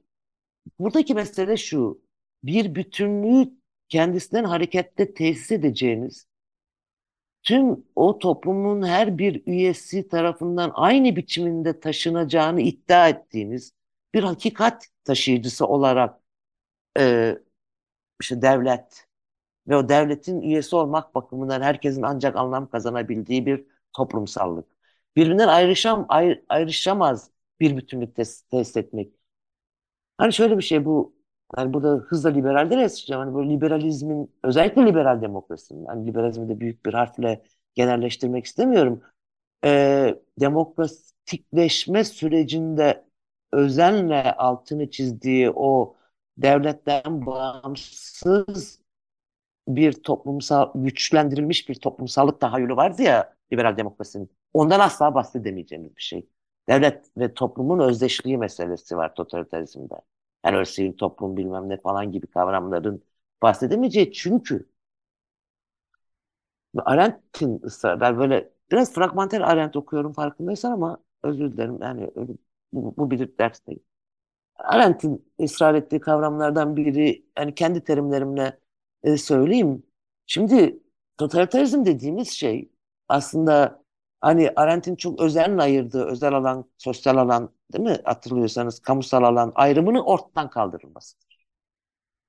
buradaki mesele şu: bir bütünlüğü kendisinden hareketle tesis edeceğiniz, tüm o toplumun her bir üyesi tarafından aynı biçiminde taşınacağını iddia ettiğiniz bir hakikat taşıyıcısı olarak e, işte devlet ve o devletin üyesi olmak bakımından herkesin ancak anlam kazanabildiği bir toplumsallık. Birbirinden ayrışam, ayr- ayrışamaz bir bütünlük tes- tesis etmek. Hani şöyle bir şey bu, yani burada hızla liberalde yazacağım. Hani böyle liberalizmin, özellikle liberal demokrasinin, hani liberalizmi de büyük bir harfle genelleştirmek istemiyorum. Ee, demokratikleşme sürecinde özenle altını çizdiği o devletten bağımsız bir toplumsal, güçlendirilmiş bir toplumsallık tahayyülü vardı ya liberal demokrasinin. Ondan asla bahsedemeyeceğimiz bir şey. Devlet ve toplumun özdeşliği meselesi var totalitarizmde. Yani öyle sivil toplum bilmem ne falan gibi kavramların bahsedemeyeceği, çünkü Arendt'in ısrar, ben böyle biraz fragmanter Arendt okuyorum farkındaysan, ama özür dilerim yani öyle- bu, bu bir ders değil. Arendt'in ısrar ettiği kavramlardan biri, yani kendi terimlerimle e, söyleyeyim. Şimdi totalitarizm dediğimiz şey aslında hani Arendt'in çok özenle ayırdığı özel alan, sosyal alan, değil mi? Hatırlıyorsanız kamusal alan ayrımını ortadan kaldırılmasıdır.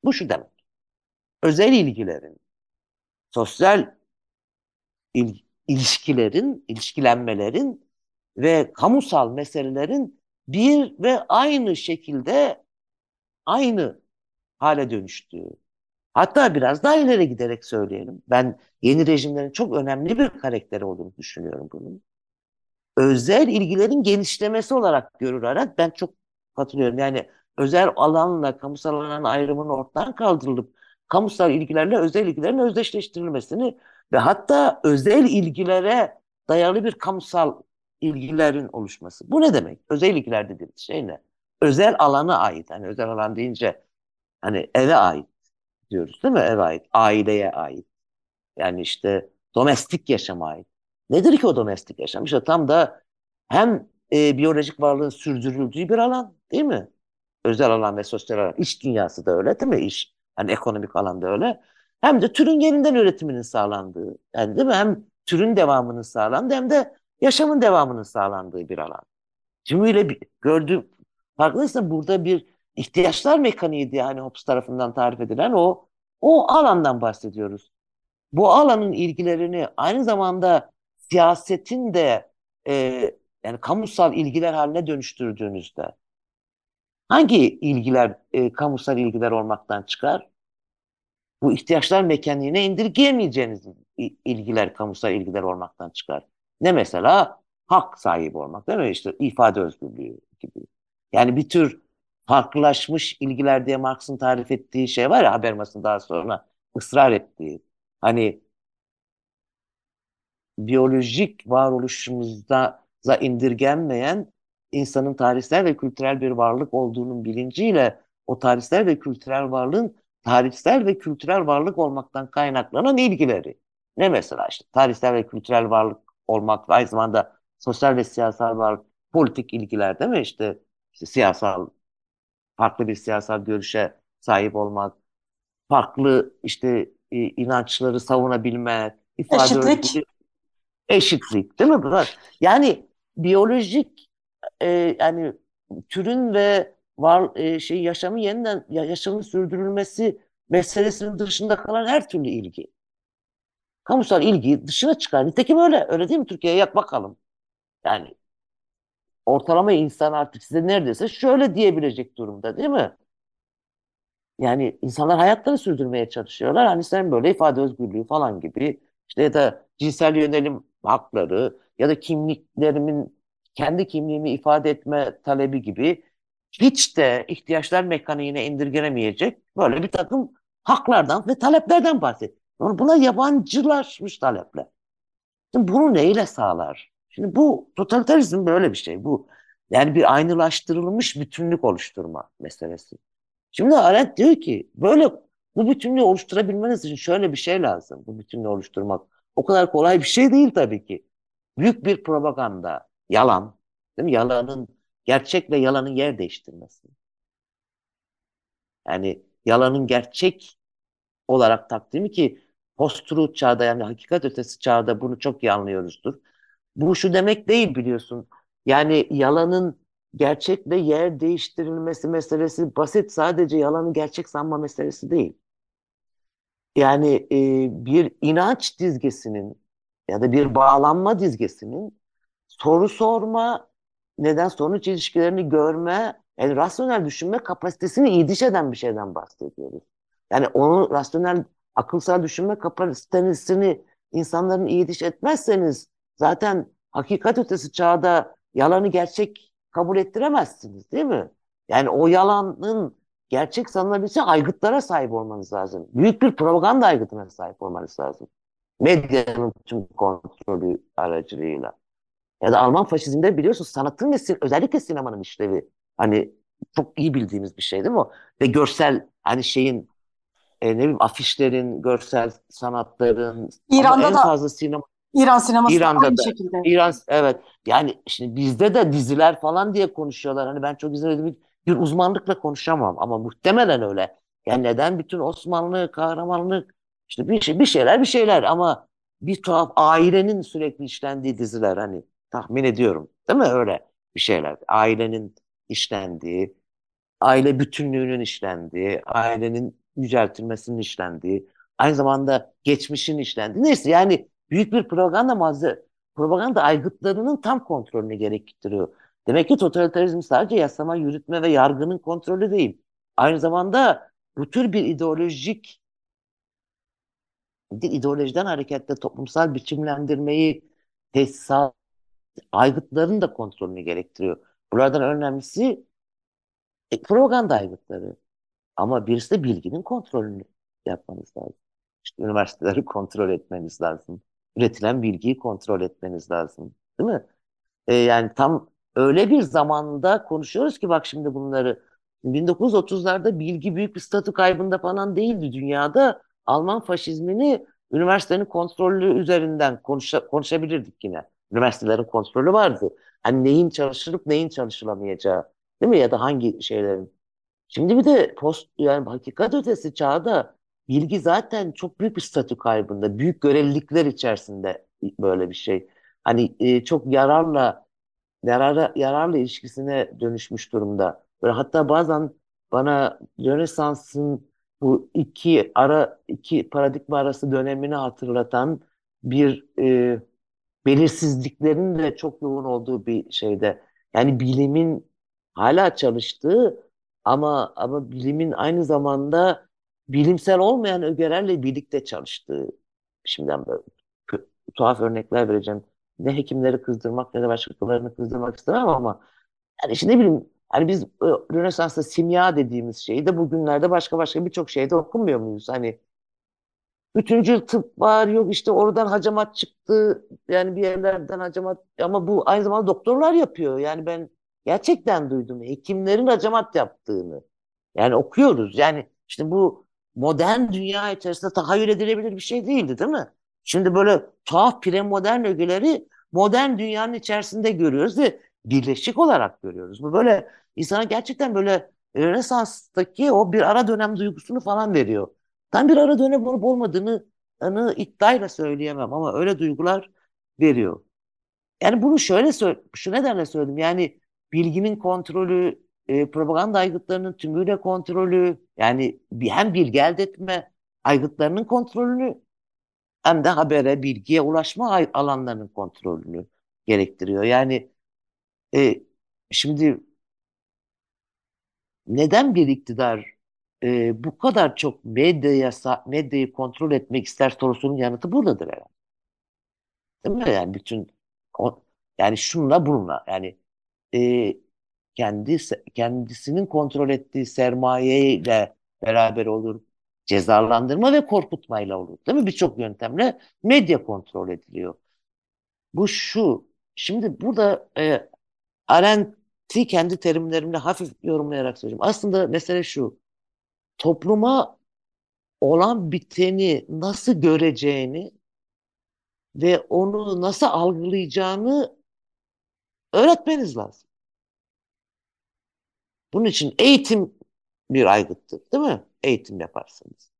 Bu şu demek: özel ilgilerin, sosyal il, ilişkilerin, ilişkilenmelerin ve kamusal meselelerin bir ve aynı şekilde aynı hale dönüştüğü. Hatta biraz daha ileri giderek söyleyelim. Ben yeni rejimlerin çok önemli bir karakteri olduğunu düşünüyorum bunun. Özel ilgilerin genişlemesi olarak görülerek ben çok katılıyorum. Yani özel alanla kamusal alanın ayrımının ortadan kaldırılıp kamusal ilgilerle özel ilgilerin özdeşleştirilmesini ve hatta özel ilgilere dayalı bir kamusal ilgilerin oluşması. Bu ne demek? Özel ilgiler dediğimiz şey ne? Özel alana ait. Hani özel alan deyince hani eve ait diyoruz değil mi? Eve ait, aileye ait. Yani işte domestik yaşama ait. Nedir ki o domestik yaşam? İşte tam da hem e, biyolojik varlığın sürdürüldüğü bir alan değil mi? Özel alan ve sosyal alan. İş dünyası da öyle değil mi? İş, hani ekonomik alanda öyle. Hem de türün yeniden üretiminin sağlandığı, yani değil mi? Hem türün devamının sağlandığı hem de yaşamın devamının sağlandığı bir alan. Tümüyle gördüğüm, farkındaysa burada bir ihtiyaçlar mekaniği diye hani Hobbes tarafından tarif edilen o o alandan bahsediyoruz. Bu alanın ilgilerini aynı zamanda siyasetin de e, yani kamusal ilgiler haline dönüştürdüğünüzde hangi ilgiler e, kamusal ilgiler olmaktan çıkar? Bu ihtiyaçlar mekaniğine indirgeyemeyeceğiniz ilgiler kamusal ilgiler olmaktan çıkar. Ne mesela? Hak sahibi olmak değil mi? İşte ifade özgürlüğü gibi. Yani bir tür farklılaşmış ilgiler diye Marx'ın tarif ettiği şey var ya, Habermas'ın daha sonra ısrar ettiği. Hani biyolojik varoluşumuza indirgenmeyen insanın tarihsel ve kültürel bir varlık olduğunun bilinciyle o tarihsel ve kültürel varlığın tarihsel ve kültürel varlık olmaktan kaynaklanan ilgileri. Ne mesela işte tarihsel ve kültürel varlık olmak aynı zamanda sosyal ve siyasal varlık, politik ilgiler değil mi? İşte, işte siyasal, farklı bir siyasal görüşe sahip olmak, farklı işte e, inançları savunabilmek, ifade eşitlik. Örgütü, eşitlik değil mi? Yani biyolojik e, yani türün ve var e, şey yaşamın yeniden yaşamın sürdürülmesi meselesinin dışında kalan her türlü ilgi. Kamusal ilgiyi dışına çıkar. Nitekim öyle. Öyle değil mi? Türkiye'ye yak bakalım. Yani ortalama insan artık size neredeyse şöyle diyebilecek durumda değil mi? Yani insanlar hayatlarını sürdürmeye çalışıyorlar. Hani sen böyle ifade özgürlüğü falan gibi işte ya da cinsel yönelim hakları ya da kimliklerimin kendi kimliğimi ifade etme talebi gibi hiç de ihtiyaçlar mekaniğine indirgenemeyecek böyle bir takım haklardan ve taleplerden bahsediyor. Buna yabancılaşmış talepler. Şimdi bunu neyle sağlar? Şimdi bu totalitarizm böyle bir şey. Bu yani bir aynılaştırılmış bütünlük oluşturma meselesi. Şimdi Arendt diyor ki böyle bu bütünlüğü oluşturabilmeniz için şöyle bir şey lazım. Bu bütünlüğü oluşturmak o kadar kolay bir şey değil tabii ki. Büyük bir propaganda, yalan, değil mi? Yalanın, gerçekle yalanın yer değiştirmesi. Yani yalanın gerçek olarak takdimi ki post-truth çağda yani hakikat ötesi çağda bunu çok iyi anlıyoruzdur. Bu şu demek değil biliyorsun. Yani yalanın gerçekle yer değiştirilmesi meselesi basit sadece yalanı gerçek sanma meselesi değil. Yani e, bir inanç dizgesinin ya da bir bağlanma dizgesinin soru sorma, neden sonuç ilişkilerini görme, yani rasyonel düşünme kapasitesini iyiliş eden bir şeyden bahsediyoruz. Yani onu rasyonel akılsal düşünme kapasitesini insanların iyiliş etmezseniz zaten hakikat ötesi çağda yalanı gerçek kabul ettiremezsiniz değil mi? Yani o yalanın gerçek sanılabilse aygıtlara sahip olmanız lazım. Büyük bir propaganda aygıtına sahip olmanız lazım. Medyanın tüm kontrolü aracılığıyla. Ya da Alman faşizminde biliyorsunuz sanatın ve sin- özellikle sinemanın işlevi. Hani çok iyi bildiğimiz bir şey değil mi o? Ve görsel hani şeyin e, ne bileyim afişlerin, görsel sanatların İran'da en da... fazla sinema. İran sineması İran'da aynı da, şekilde. İran, evet. Yani şimdi bizde de diziler falan diye konuşuyorlar. Hani ben çok izlemedim. Bir uzmanlıkla konuşamam ama muhtemelen öyle. Yani neden bütün Osmanlı, kahramanlık işte bir, şey, bir şeyler bir şeyler ama bir tuhaf ailenin sürekli işlendiği diziler hani tahmin ediyorum. Değil mi? Öyle bir şeyler. Ailenin işlendiği, aile bütünlüğünün işlendiği, ailenin yüceltilmesinin işlendiği, aynı zamanda geçmişin işlendiği, neyse yani büyük bir propaganda malzeme, propaganda aygıtlarının tam kontrolünü gerektiriyor. Demek ki totalitarizm sadece yasama, yürütme ve yargının kontrolü değil. Aynı zamanda bu tür bir ideolojik, ideolojiden hareketle toplumsal biçimlendirmeyi tesisat, aygıtların da kontrolünü gerektiriyor. Buradan önemlisi e, propaganda aygıtları. Ama birisi de bilginin kontrolünü yapmanız lazım. İşte üniversiteleri kontrol etmeniz lazım. Üretilen bilgiyi kontrol etmeniz lazım. Değil mi? E, yani tam öyle bir zamanda konuşuyoruz ki bak şimdi bunları. bin dokuz yüz otuzlarda bilgi büyük bir statü kaybında falan değildi dünyada. Alman faşizmini üniversitenin kontrolü üzerinden konuşa, konuşabilirdik yine. Üniversitelerin kontrolü vardı. Hani neyin çalışılıp neyin çalışılamayacağı, değil mi? Ya da hangi şeylerin. Şimdi bir de post, yani hakikat ötesi çağda bilgi zaten çok büyük bir statü kaybında, büyük görevlilikler içerisinde böyle bir şey. Hani e, çok yararla yarara, yararla ilişkisine dönüşmüş durumda. Böyle hatta bazen bana Rönesans'ın bu iki ara iki paradigma arası dönemini hatırlatan bir e, belirsizliklerin de çok yoğun olduğu bir şeyde. Yani bilimin hala çalıştığı ama ama bilimin aynı zamanda bilimsel olmayan ögelerle birlikte çalıştığı. Şimdiden böyle tuhaf örnekler vereceğim. Ne hekimleri kızdırmak ne de başkalarını kızdırmak istemem ama yani işte ne bileyim hani biz Rönesans'ta simya dediğimiz şeyi de bugünlerde başka başka birçok şeyde okumuyor muyuz? Hani bütüncül tıp var, yok işte oradan hacamat çıktı, yani bir yerlerden hacamat, ama bu aynı zamanda doktorlar yapıyor. Yani ben gerçekten duydum hekimlerin hacamat yaptığını. Yani okuyoruz. Yani işte bu modern dünya içerisinde tahayyül edilebilir bir şey değildi, değil mi? Şimdi böyle tuhaf premodern ögeleri modern dünyanın içerisinde görüyoruz ve birleşik olarak görüyoruz. Bu böyle insana gerçekten böyle Rönesans'taki o bir ara dönem duygusunu falan veriyor. Tam bir ara dönem olup olmadığını anı iddiayla söyleyemem ama öyle duygular veriyor. Yani bunu şöyle şu nedenle söyledim. Yani bilginin kontrolü, e, propaganda aygıtlarının tümüyle kontrolü, yani hem bilgi elde etme aygıtlarının kontrolünü hem de habere, bilgiye ulaşma alanlarının kontrolünü gerektiriyor. Yani e, şimdi neden bir iktidar Ee, bu kadar çok medyaya, medyayı kontrol etmek ister sorusunun yanıtı buradadır herhalde. Değil mi? Yani bütün o, yani şununla bununla yani e, kendi kendisinin kontrol ettiği sermayeyle beraber olur. Cezalandırma ve korkutmayla olur. Değil mi? Birçok yöntemle medya kontrol ediliyor. Bu şu. Şimdi burada e, Arendt'i kendi terimlerimle hafif yorumlayarak söyleyeyim. Aslında mesele şu. Topluma olan biteni nasıl göreceğini ve onu nasıl algılayacağını öğretmeniz lazım. Bunun için eğitim bir aygıttır, değil mi? Eğitim yaparsanız.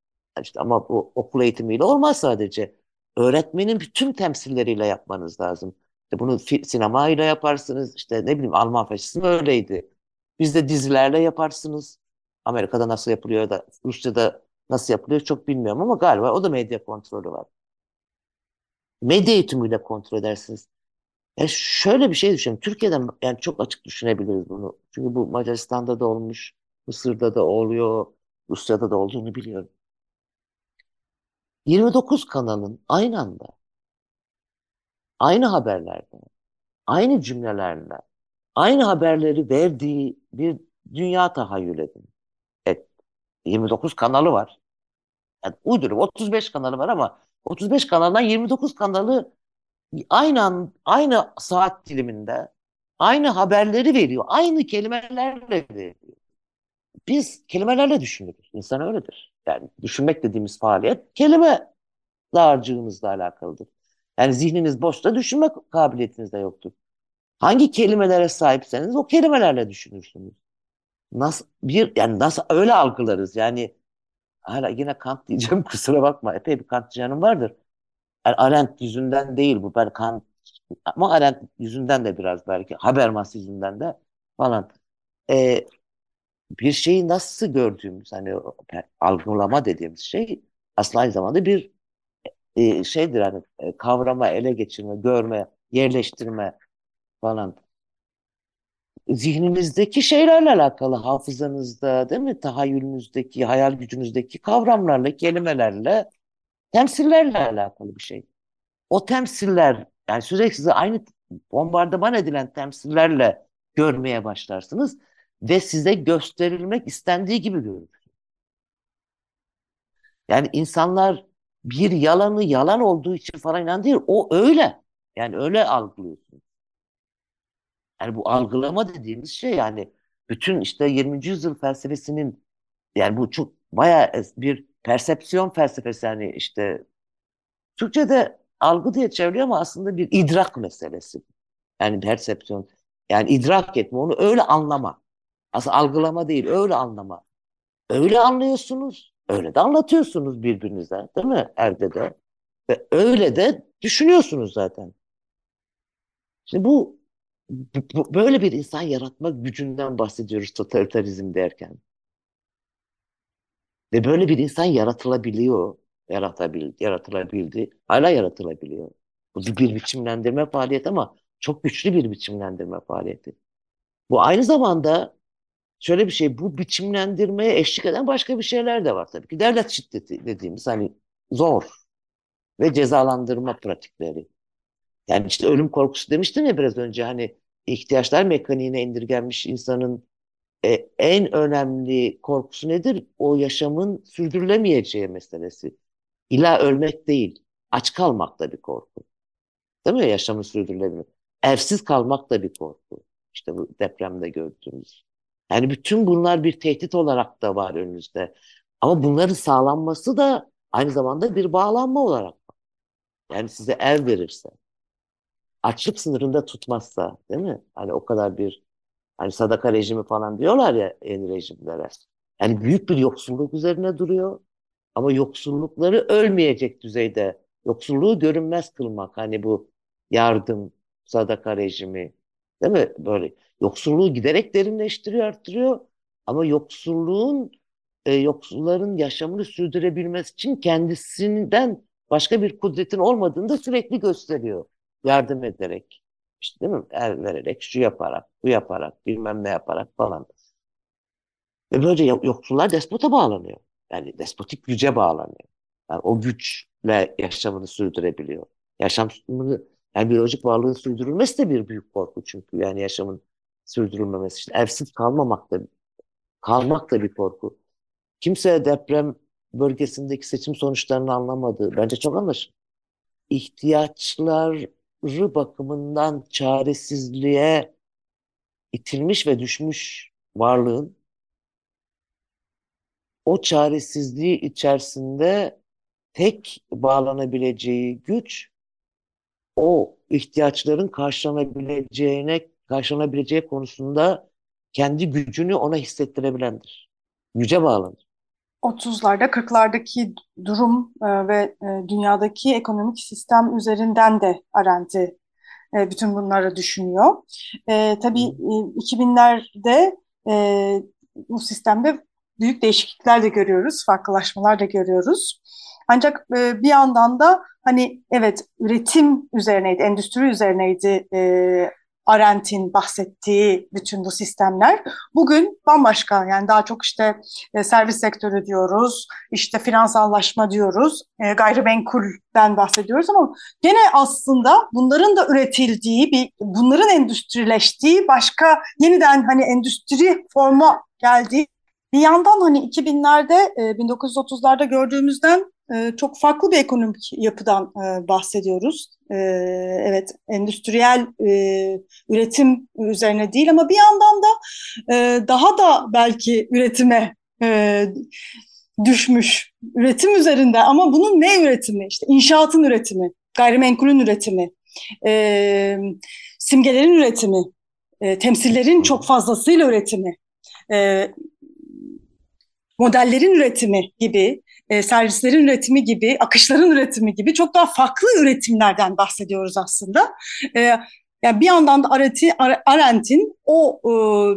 İşte ama bu okul eğitimiyle olmaz sadece. Öğretmenin bütün temsilleriyle yapmanız lazım. İşte bunu sinemayla yaparsınız. İşte ne bileyim Alman faşizmi öyleydi. Bizde dizilerle yaparsınız. Amerika'da nasıl yapılıyor da Rusya'da nasıl yapılıyor çok bilmiyorum ama galiba o da medya kontrolü var. Medya eğitimiyle kontrol edersiniz. Yani şöyle bir şey düşünün. Türkiye'den yani çok açık düşünebiliriz bunu. Çünkü bu Macaristan'da da olmuş, Mısır'da da oluyor, Rusya'da da olduğunu biliyorum. yirmi dokuz kanalın aynı anda, aynı haberlerde, aynı cümlelerle, aynı haberleri verdiği bir dünya tahayyül edin. yirmi dokuz kanalı var. Yani uydurup otuz beş kanalı var ama otuz beş kanaldan yirmi dokuz kanalı aynı an, aynı saat diliminde aynı haberleri veriyor. Aynı kelimelerle veriyor. Biz kelimelerle düşünürüz. İnsan öyledir. Yani düşünmek dediğimiz faaliyet kelime dağarcığımızla alakalıdır. Yani zihniniz boşta düşünme kabiliyetiniz de yoktur. Hangi kelimelere sahipseniz o kelimelerle düşünürsünüz. Nasıl bir yani nasıl öyle algılarız yani hala yine Kant diyeceğim kusura bakma epey bir Kant canım vardır. Yani Arendt yüzünden değil bu ben Kant ama Arendt yüzünden de biraz belki Habermas yüzünden de falan. Ee, bir şeyi nasıl gördüğümüz, hani algılama dediğimiz şey aslında aynı zamanda bir e, şeydir, hani kavrama, ele geçirme, görme, yerleştirme falan. Zihnimizdeki şeylerle alakalı, hafızanızda, değil mi? Tahayyülünüzdeki, hayal gücünüzdeki kavramlarla, kelimelerle, temsillerle alakalı bir şey. O temsiller, yani sürekli size aynı bombardıman edilen temsillerle görmeye başlarsınız ve size gösterilmek istendiği gibi görünür. Yani insanlar bir yalanı yalan olduğu için falan inan değil, o öyle. Yani öyle algılıyorsunuz. Yani bu algılama dediğimiz şey, yani bütün işte yirminci yüzyıl felsefesinin, yani bu çok bayağı bir persepsiyon felsefesi, yani işte Türkçe'de algı diye çeviriyor ama aslında bir idrak meselesi. Yani persepsiyon, yani idrak etme, onu öyle anlama. Aslında algılama değil, öyle anlama. Öyle anlıyorsunuz, öyle de anlatıyorsunuz birbirinize, değil mi? Erde de. Ve öyle de düşünüyorsunuz zaten. Şimdi bu, bu böyle bir insan yaratma gücünden bahsediyoruz totalitarizm derken. Ve böyle bir insan yaratılabiliyor, yaratabildi, yaratılabildi, hala yaratılabiliyor. Bu bir biçimlendirme faaliyeti ama çok güçlü bir biçimlendirme faaliyeti. Bu aynı zamanda şöyle bir şey, bu biçimlendirmeye eşlik eden başka bir şeyler de var tabii ki. Devlet şiddeti dediğimiz, hani zor ve cezalandırma pratikleri. Yani işte ölüm korkusu demiştim ya biraz önce, hani ihtiyaçlar mekaniğine indirgenmiş insanın e, en önemli korkusu nedir? O yaşamın sürdürülemeyeceği meselesi. İlla ölmek değil, aç kalmak da bir korku. Değil mi? Yaşamın sürdürülemeyeceği. Evsiz kalmak da bir korku. İşte bu depremde gördüğümüz. Yani bütün bunlar bir tehdit olarak da var önümüzde. Ama bunların sağlanması da aynı zamanda bir bağlanma olarak var. Yani size ev verirse, açlık sınırında tutmazsa, değil mi? Hani o kadar bir, hani sadaka rejimi falan diyorlar ya yeni rejimlere. Yani büyük bir yoksulluk üzerine duruyor. Ama yoksullukları ölmeyecek düzeyde, yoksulluğu görünmez kılmak. Hani bu yardım, sadaka rejimi, değil mi? Böyle yoksulluğu giderek derinleştiriyor, artırıyor. Ama yoksulluğun, e, yoksulların yaşamını sürdürebilmesi için kendisinden başka bir kudretin olmadığını da sürekli gösteriyor. Yardım ederek, işte değil mi? El vererek, şu yaparak, bu yaparak, bilmem ne yaparak falan. Ve böylece yoksullar despota bağlanıyor. Yani despotik güce bağlanıyor. Yani o güçle yaşamını sürdürebiliyor. Yaşamını, yani biyolojik varlığın sürdürülmesi de bir büyük korku çünkü. Yani yaşamın sürdürülmemesi için. Evsiz kalmamak da, kalmak da bir korku. Kimse deprem bölgesindeki seçim sonuçlarını anlamadı. Bence çok anlaşılır. İhtiyaçları bakımından çaresizliğe itilmiş ve düşmüş varlığın o çaresizliği içerisinde tek bağlanabileceği güç, o ihtiyaçların karşılanabileceğine, karşılanabileceği konusunda kendi gücünü ona hissettirebilendir. Güce bağlanır. otuzlarda, kırklardaki durum ve dünyadaki ekonomik sistem üzerinden de Arendt'i bütün bunları düşünüyor. E, tabii iki binlerde e, bu sistemde büyük değişiklikler de görüyoruz, farklılaşmalar da görüyoruz. Ancak e, bir yandan da hani evet, üretim üzerineydi, endüstri üzerineydi e, Arendt'in bahsettiği bütün bu sistemler. Bugün bambaşka, yani daha çok işte e, servis sektörü diyoruz, işte finansallaşma diyoruz, e, gayrimenkulden bahsediyoruz ama gene aslında bunların da üretildiği, bir, bunların endüstrileştiği, başka yeniden hani endüstri forma geldiği. Bir yandan hani iki binlerde, bin dokuz yüz otuzlarda gördüğümüzden çok farklı bir ekonomik yapıdan bahsediyoruz. Evet, endüstriyel üretim üzerine değil ama bir yandan da daha da belki üretime düşmüş, üretim üzerinde ama bunun ne üretimi? İşte inşaatın üretimi, gayrimenkulün üretimi, simgelerin üretimi, temsillerin çok fazlasıyla üretimi, modellerin üretimi gibi, e, servislerin üretimi gibi, akışların üretimi gibi çok daha farklı üretimlerden bahsediyoruz aslında. E, Yani bir yandan da Arendt'in o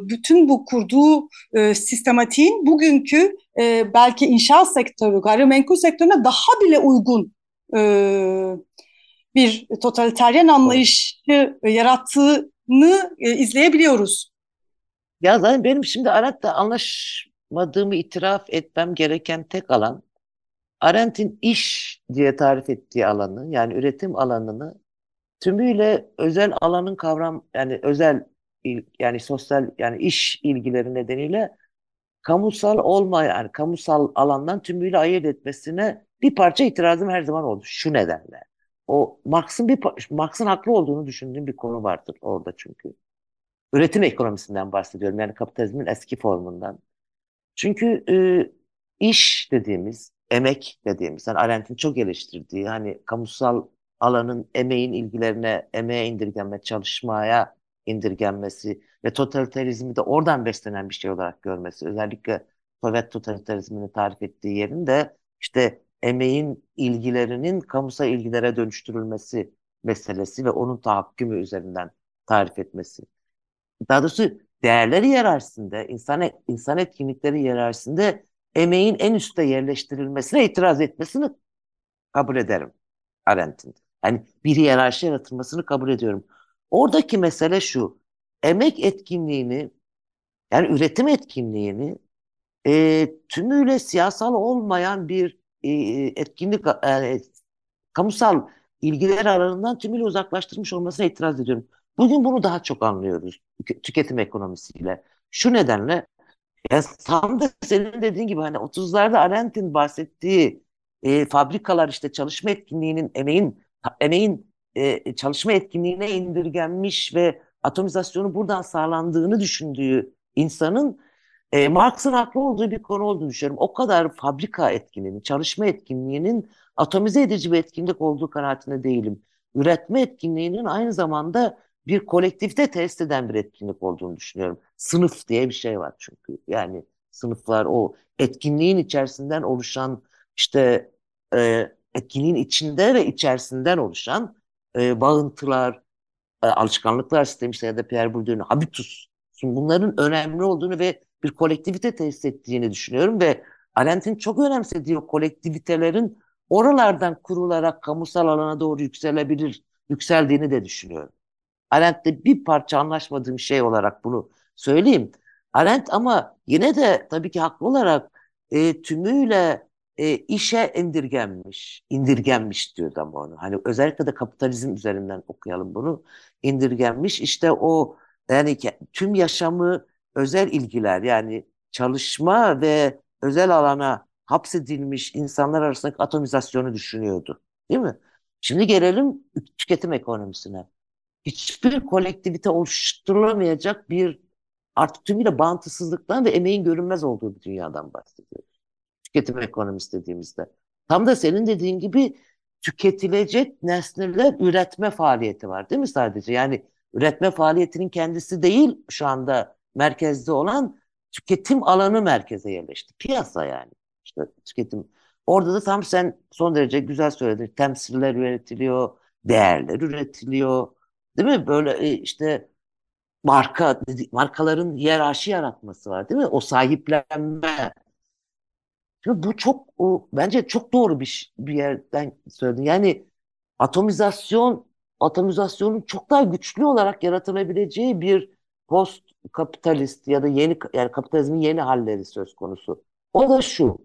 bütün bu kurduğu sistematiğin bugünkü belki inşaat sektörü, gayrimenkul sektörüne daha bile uygun bir totaliteryen anlayışı yarattığını izleyebiliyoruz. Ya zaten benim şimdi Arendt'le anlaşmadığımı itiraf etmem gereken tek alan, Arendt'in iş diye tarif ettiği alanı, yani üretim alanını tümüyle özel alanın kavram, yani özel yani sosyal yani iş ilgileri nedeniyle kamusal olmayan, yani kamusal alandan tümüyle ayırt etmesine bir parça itirazım her zaman oldu. Şu nedenle. O Marx'ın bir Marx'ın haklı olduğunu düşündüğüm bir konu vardır orada çünkü. Üretim ekonomisinden bahsediyorum, yani kapitalizmin eski formundan. Çünkü e, iş dediğimiz, emek dediğimiz, yani Arendt'in çok eleştirdiği, hani kamusal alanın emeğin ilgilerine, emeğe indirgenme, çalışmaya indirgenmesi ve totalitarizmi de oradan beslenen bir şey olarak görmesi. Özellikle Sovyet totalitarizmini tarif ettiği yerin de işte emeğin ilgilerinin kamusal ilgilere dönüştürülmesi meselesi ve onun tahakkümü üzerinden tarif etmesi. Daha doğrusu değerleri hiyerarşisinde, insan, insan etkinlikleri hiyerarşisinde emeğin en üstte yerleştirilmesine itiraz etmesini kabul ederim Arendt'in. Yani bir hiyerarşi yaratılmasını kabul ediyorum. Oradaki mesele şu, emek etkinliğini, yani üretim etkinliğini e, tümüyle siyasal olmayan bir e, etkinlik, e, kamusal ilgiler alanından tümüyle uzaklaştırmış olmasına itiraz ediyorum. Bugün bunu daha çok anlıyoruz tüketim ekonomisiyle. Şu nedenle, yani tam da senin dediğin gibi hani otuzlarda Arendt'in bahsettiği e, fabrikalar işte çalışma etkinliğinin, emeğin emeğin e, çalışma etkinliğine indirgenmiş ve atomizasyonu buradan sağlandığını düşündüğü insanın e, Marx'ın haklı olduğu bir konu olduğunu düşünüyorum. O kadar fabrika etkinliğinin, çalışma etkinliğinin atomize edici bir etkinlik olduğu kanaatinde değilim. Üretme etkinliğinin aynı zamanda bir kolektifte test eden bir etkinlik olduğunu düşünüyorum. Sınıf diye bir şey var çünkü. Yani sınıflar o etkinliğin içerisinden oluşan işte e, etkinliğin içinde ve içerisinden oluşan e, bağıntılar, e, alışkanlıklar sistemi işte ya da Pierre Bourdieu'nun habitus. Şimdi bunların önemli olduğunu ve bir kolektivite test ettiğini düşünüyorum ve Arendt'in çok önemsediği o kolektivitelerin oralardan kurularak kamusal alana doğru yükselebilir, yükseldiğini de düşünüyorum. Arendt'te bir parça anlaşmadığım şey olarak bunu söyleyeyim. Arendt ama yine de tabii ki haklı olarak e, tümüyle e, işe indirgenmiş. İndirgenmiş diyor da bunu. Hani özellikle de kapitalizm üzerinden okuyalım bunu. İndirgenmiş işte o yani tüm yaşamı özel ilgiler yani çalışma ve özel alana hapsedilmiş insanlar arasındaki atomizasyonu düşünüyordu. Değil mi? Şimdi gelelim tüketim ekonomisine. Hiçbir kolektivite oluşturulamayacak bir artık tümüyle bağımsızlıktan ve emeğin görünmez olduğu bir dünyadan bahsediyoruz. Tüketim ekonomisi dediğimizde. Tam da senin dediğin gibi tüketilecek nesneler üretme faaliyeti var değil mi sadece? Yani üretme faaliyetinin kendisi değil şu anda merkezde olan tüketim alanı merkeze yerleşti. Piyasa yani. İşte tüketim. Orada da tam sen son derece güzel söyledin. Temsiller üretiliyor, değerler üretiliyor. Değil mi? Böyle işte marka, markaların hiyerarşi yaratması var değil mi? O sahiplenme. Şimdi bu çok, o, bence çok doğru bir, bir yerden söyledin. Yani atomizasyon, atomizasyonun çok daha güçlü olarak yaratılabileceği bir post kapitalist ya da yeni, yani kapitalizmin yeni halleri söz konusu. O da şu.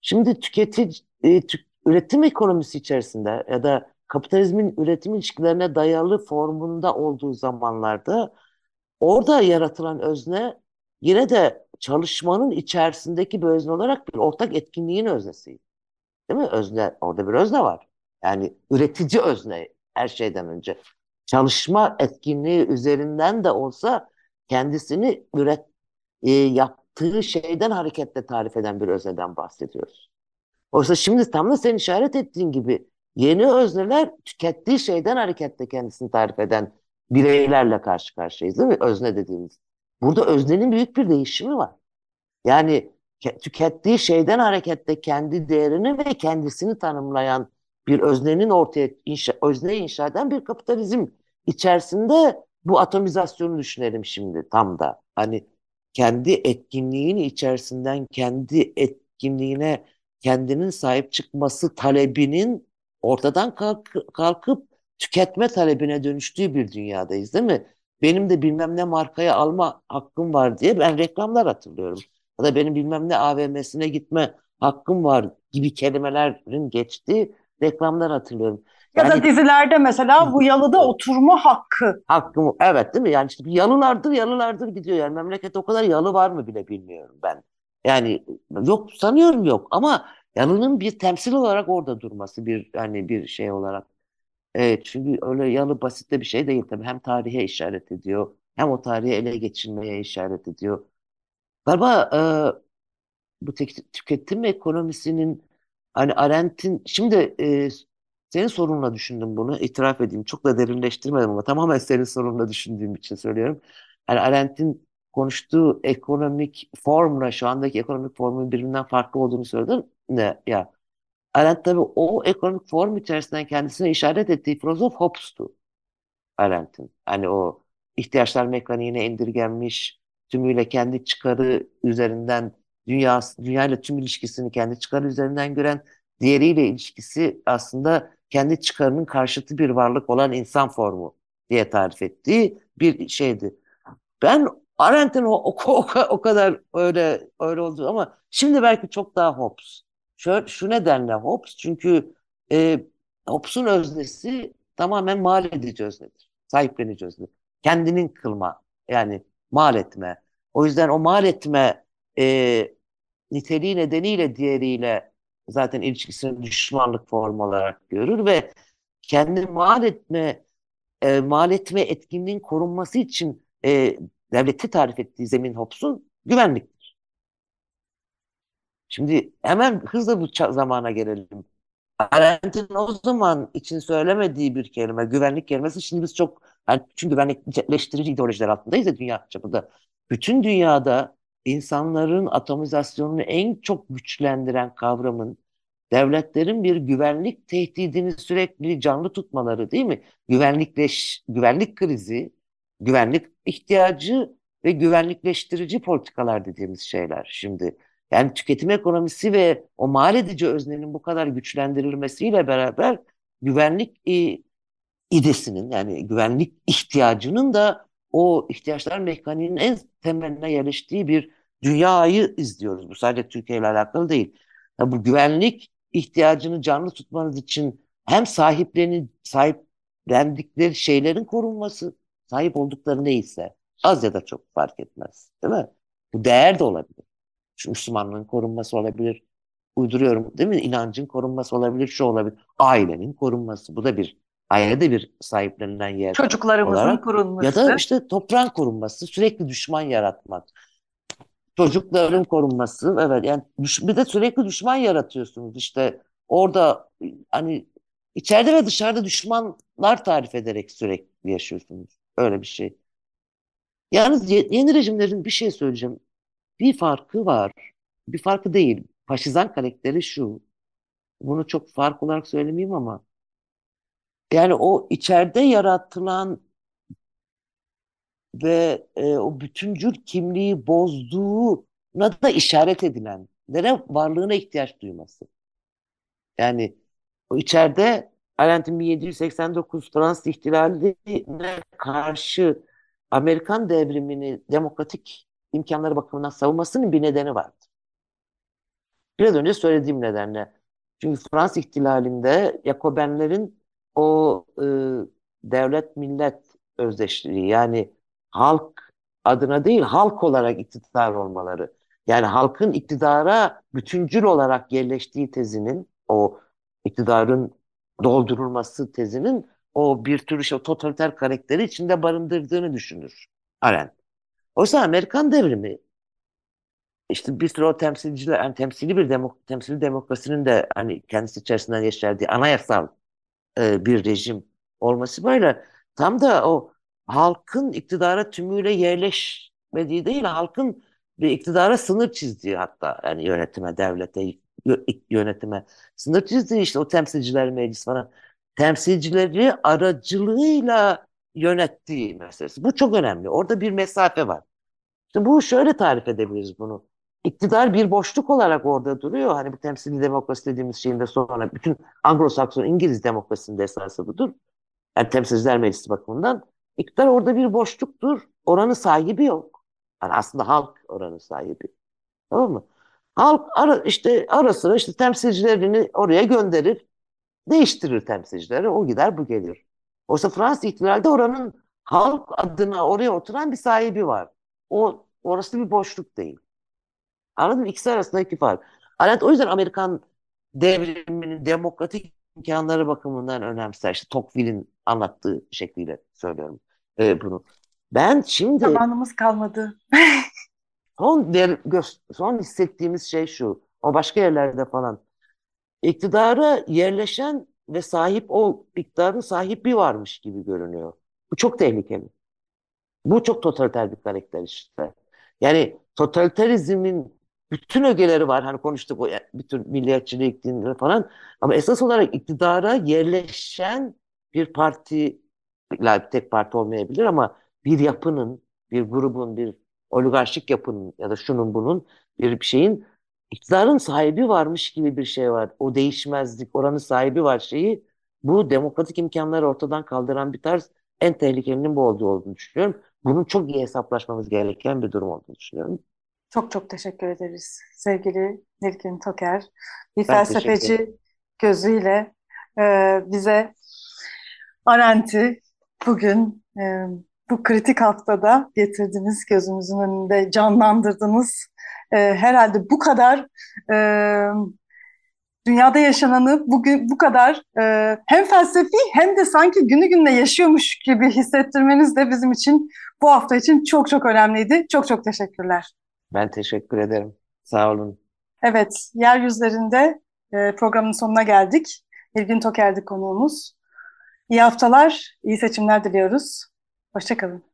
Şimdi tüketici, e, tük, üretim ekonomisi içerisinde ya da kapitalizmin üretim ilişkilerine dayalı formunda olduğu zamanlarda orada yaratılan özne yine de çalışmanın içerisindeki bir özne olarak bir ortak etkinliğin öznesiydi. Değil mi? Özne, orada bir özne var. Yani üretici özne her şeyden önce. Çalışma etkinliği üzerinden de olsa kendisini üret, e, yaptığı şeyden hareketle tarif eden bir özneden bahsediyoruz. Oysa şimdi tam da senin işaret ettiğin gibi yeni özneler tükettiği şeyden hareketle kendisini tarif eden bireylerle karşı karşıyayız değil mi? Özne dediğimiz. Burada öznenin büyük bir değişimi var. Yani tükettiği şeyden hareketle kendi değerini ve kendisini tanımlayan bir öznenin ortaya inşa, özneyi inşa eden bir kapitalizm içerisinde bu atomizasyonu düşünelim şimdi tam da. Hani kendi etkinliğini içerisinden kendi etkinliğine kendinin sahip çıkması talebinin ortadan kalk- kalkıp tüketme talebine dönüştüğü bir dünyadayız, değil mi? Benim de bilmem ne markaya alma hakkım var diye ben reklamlar hatırlıyorum. Ya da benim bilmem ne A V M'sine gitme hakkım var gibi kelimelerin geçtiği reklamlar hatırlıyorum. Ya yani, da dizilerde mesela bu yalıda oturma hakkı. Hakkım, evet, değil mi? Yani işte yalılardır yalılardır gidiyor. Yani memlekette o kadar yalı var mı bile bilmiyorum ben. Yani yok sanıyorum yok ama yalının bir temsil olarak orada durması bir hani bir şey olarak. Evet, çünkü öyle yalı basit de bir şey değil tabii. Hem tarihe işaret ediyor hem o tarihe ele geçirmeye işaret ediyor. Galiba e, bu tek, tüketim ekonomisinin hani Arendt'in şimdi e, senin sorunla düşündüm bunu itiraf edeyim. Çok da derinleştirmedim ama tamamen senin sorunla düşündüğüm için söylüyorum. Yani Arendt'in konuştuğu ekonomik formla şu andaki ekonomik formun birbirinden farklı olduğunu söyledin ne ya. Arendt tabii o ekonomik form içerisinden kendisine işaret ettiği filozof Hobbes'tu Arendt'in. Hani o ihtiyaçlar mekaniğine indirgenmiş, tümüyle kendi çıkarı üzerinden, dünya, dünyayla tüm ilişkisini kendi çıkarı üzerinden gören, diğeriyle ilişkisi aslında kendi çıkarının karşıtı bir varlık olan insan formu diye tarif ettiği bir şeydi. Ben Arendt'in o, o, o, o kadar öyle öyle oldu ama şimdi belki çok daha Hobbes. Şu, şu nedenle Hobbes, çünkü e, Hobbes'un öznesi tamamen mal edici öznedir, sahiplenici öznedir. Kendinin kılma, yani mal etme. O yüzden o mal etme e, niteliği nedeniyle diğeriyle zaten ilişkisini düşmanlık formu olarak görür ve kendi mal etme, e, mal etme etkinliğin korunması için e, devleti tarif ettiği zemin Hobbes'un güvenlik. Şimdi hemen hızla bu zamana gelelim. Arendt'in o zaman için söylemediği bir kelime, güvenlik kelimesi. Şimdi biz çok, yani çünkü güvenlikleştirici ideolojiler altındayız ya dünya çapında. Bütün dünyada insanların atomizasyonunu en çok güçlendiren kavramın devletlerin bir güvenlik tehdidini sürekli canlı tutmaları, değil mi? Güvenlikleş, güvenlik krizi, güvenlik ihtiyacı ve güvenlikleştirici politikalar dediğimiz şeyler şimdi. Yani tüketim ekonomisi ve o mal edici öznenin bu kadar güçlendirilmesiyle beraber güvenlik idesinin, yani güvenlik ihtiyacının da o ihtiyaçlar mekaniğinin en temeline yerleştiği bir dünyayı izliyoruz. Bu sadece Türkiye ile alakalı değil. Yani bu güvenlik ihtiyacını canlı tutmanız için hem sahiplerin, sahiplendikleri şeylerin korunması, sahip oldukları neyse az ya da çok fark etmez, değil mi? Bu değer de olabilir. Şu Müslümanlığın korunması olabilir, uyduruyorum değil mi? İnancın korunması olabilir, şu olabilir. Ailenin korunması, bu da bir, ailede bir sahiplenilen yer. Çocuklarımızın olarak korunması. Ya da işte toprağın korunması, sürekli düşman yaratmak. Çocukların korunması, evet yani bir de sürekli düşman yaratıyorsunuz işte. Orada hani içeride ve dışarıda düşmanlar tarif ederek sürekli yaşıyorsunuz. Öyle bir şey. Yalnız yeni rejimlerin bir şey söyleyeceğim. Bir farkı var. Bir farkı değil. Faşizan karakteri şu. Bunu çok fark olarak söylemeyeyim ama. Yani o içeride yaratılan ve e, o bütüncül kimliği bozduğuna da işaret edilen, nere varlığına ihtiyaç duyması. Yani o içeride Arendt'in bin yedi yüz seksen dokuz Fransız ihtilaline karşı Amerikan devrimini demokratik imkanları bakımından savunmasının bir nedeni vardı. Biraz önce söylediğim nedenle. Çünkü Fransız ihtilalinde Jacobenlerin o e, devlet-millet özdeşliği, yani halk adına değil halk olarak iktidar olmaları, yani halkın iktidara bütüncül olarak yerleştiği tezinin, o iktidarın doldurulması tezinin o bir tür işte, totaliter karakteri içinde barındırdığını düşünür Arendt. Oysa Amerikan devrimi işte bir sürü o temsilciler, yani temsili bir demok- temsili demokrasinin de hani kendisi içerisinden geçerdiği anayasal e, bir rejim olması böyle tam da o halkın iktidara tümüyle yerleşmediği değil, halkın bir iktidara sınır çizdiği, hatta yani yönetime, devlete, yönetime sınır çizdiği, işte o temsilciler meclis falan temsilcileri aracılığıyla yönettiği meselesi. Bu çok önemli. Orada bir mesafe var. İşte bu şöyle tarif edebiliriz bunu. İktidar bir boşluk olarak orada duruyor. Hani bu temsili demokrasi dediğimiz şeyin de sonra bütün Anglo-Sakson İngiliz demokrasisinde esası budur. Yani temsilciler meclisi bakımından. İktidar orada bir boşluktur. Oranın sahibi yok. Yani aslında halk oranın sahibi. Tamam mı? Halk ara, işte ara sıra işte temsilcilerini oraya gönderir. Değiştirir temsilcileri. O gider bu gelir. Oysa Fransız ihtilalde oranın halk adına oraya oturan bir sahibi var. O orası bir boşluk değil. Anladın mı? İkisi arasındaki fark. Arendt o yüzden Amerikan devriminin demokratik imkanları bakımından önemser. İşte Tocqueville'in anlattığı şekliyle söylüyorum ee, bunu. Ben şimdi... Zamanımız kalmadı. son, son hissettiğimiz şey şu. O başka yerlerde falan. İktidara yerleşen ve sahip o iktidarın sahibi varmış gibi görünüyor. Bu çok tehlikeli. Bu çok totaliter bir karakter işte. Yani totaliterizmin bütün ögeleri var. Hani konuştuk o bütün milliyetçilik, din falan. Ama esas olarak iktidara yerleşen bir parti, tek parti olmayabilir ama bir yapının, bir grubun, bir oligarşik yapının ya da şunun bunun bir şeyin iktidarın sahibi varmış gibi bir şey var. O değişmezlik, oranın sahibi var şeyi. Bu demokratik imkanları ortadan kaldıran bir tarz. En tehlikelinin bu olduğu olduğunu düşünüyorum. Bunun çok iyi hesaplaşmamız gereken bir durum olduğunu düşünüyorum. Çok çok teşekkür ederiz sevgili Nilgün Toker. Bir ben felsefeci gözüyle e, bize Arendt'i bugün e, bu kritik haftada getirdiniz, gözümüzün önünde canlandırdınız. E, herhalde bu kadar e, dünyada yaşananı bugün bu kadar e, hem felsefi hem de sanki günü gününe yaşıyormuş gibi hissettirmeniz de bizim için bu hafta için çok çok önemliydi. Çok çok teşekkürler. Ben teşekkür ederim. Sağ olun. Evet, Yeryüzlerinde e, programın sonuna geldik. Nilgün Toker'di konuğumuz. İyi haftalar, iyi seçimler diliyoruz. Hoşça kalın.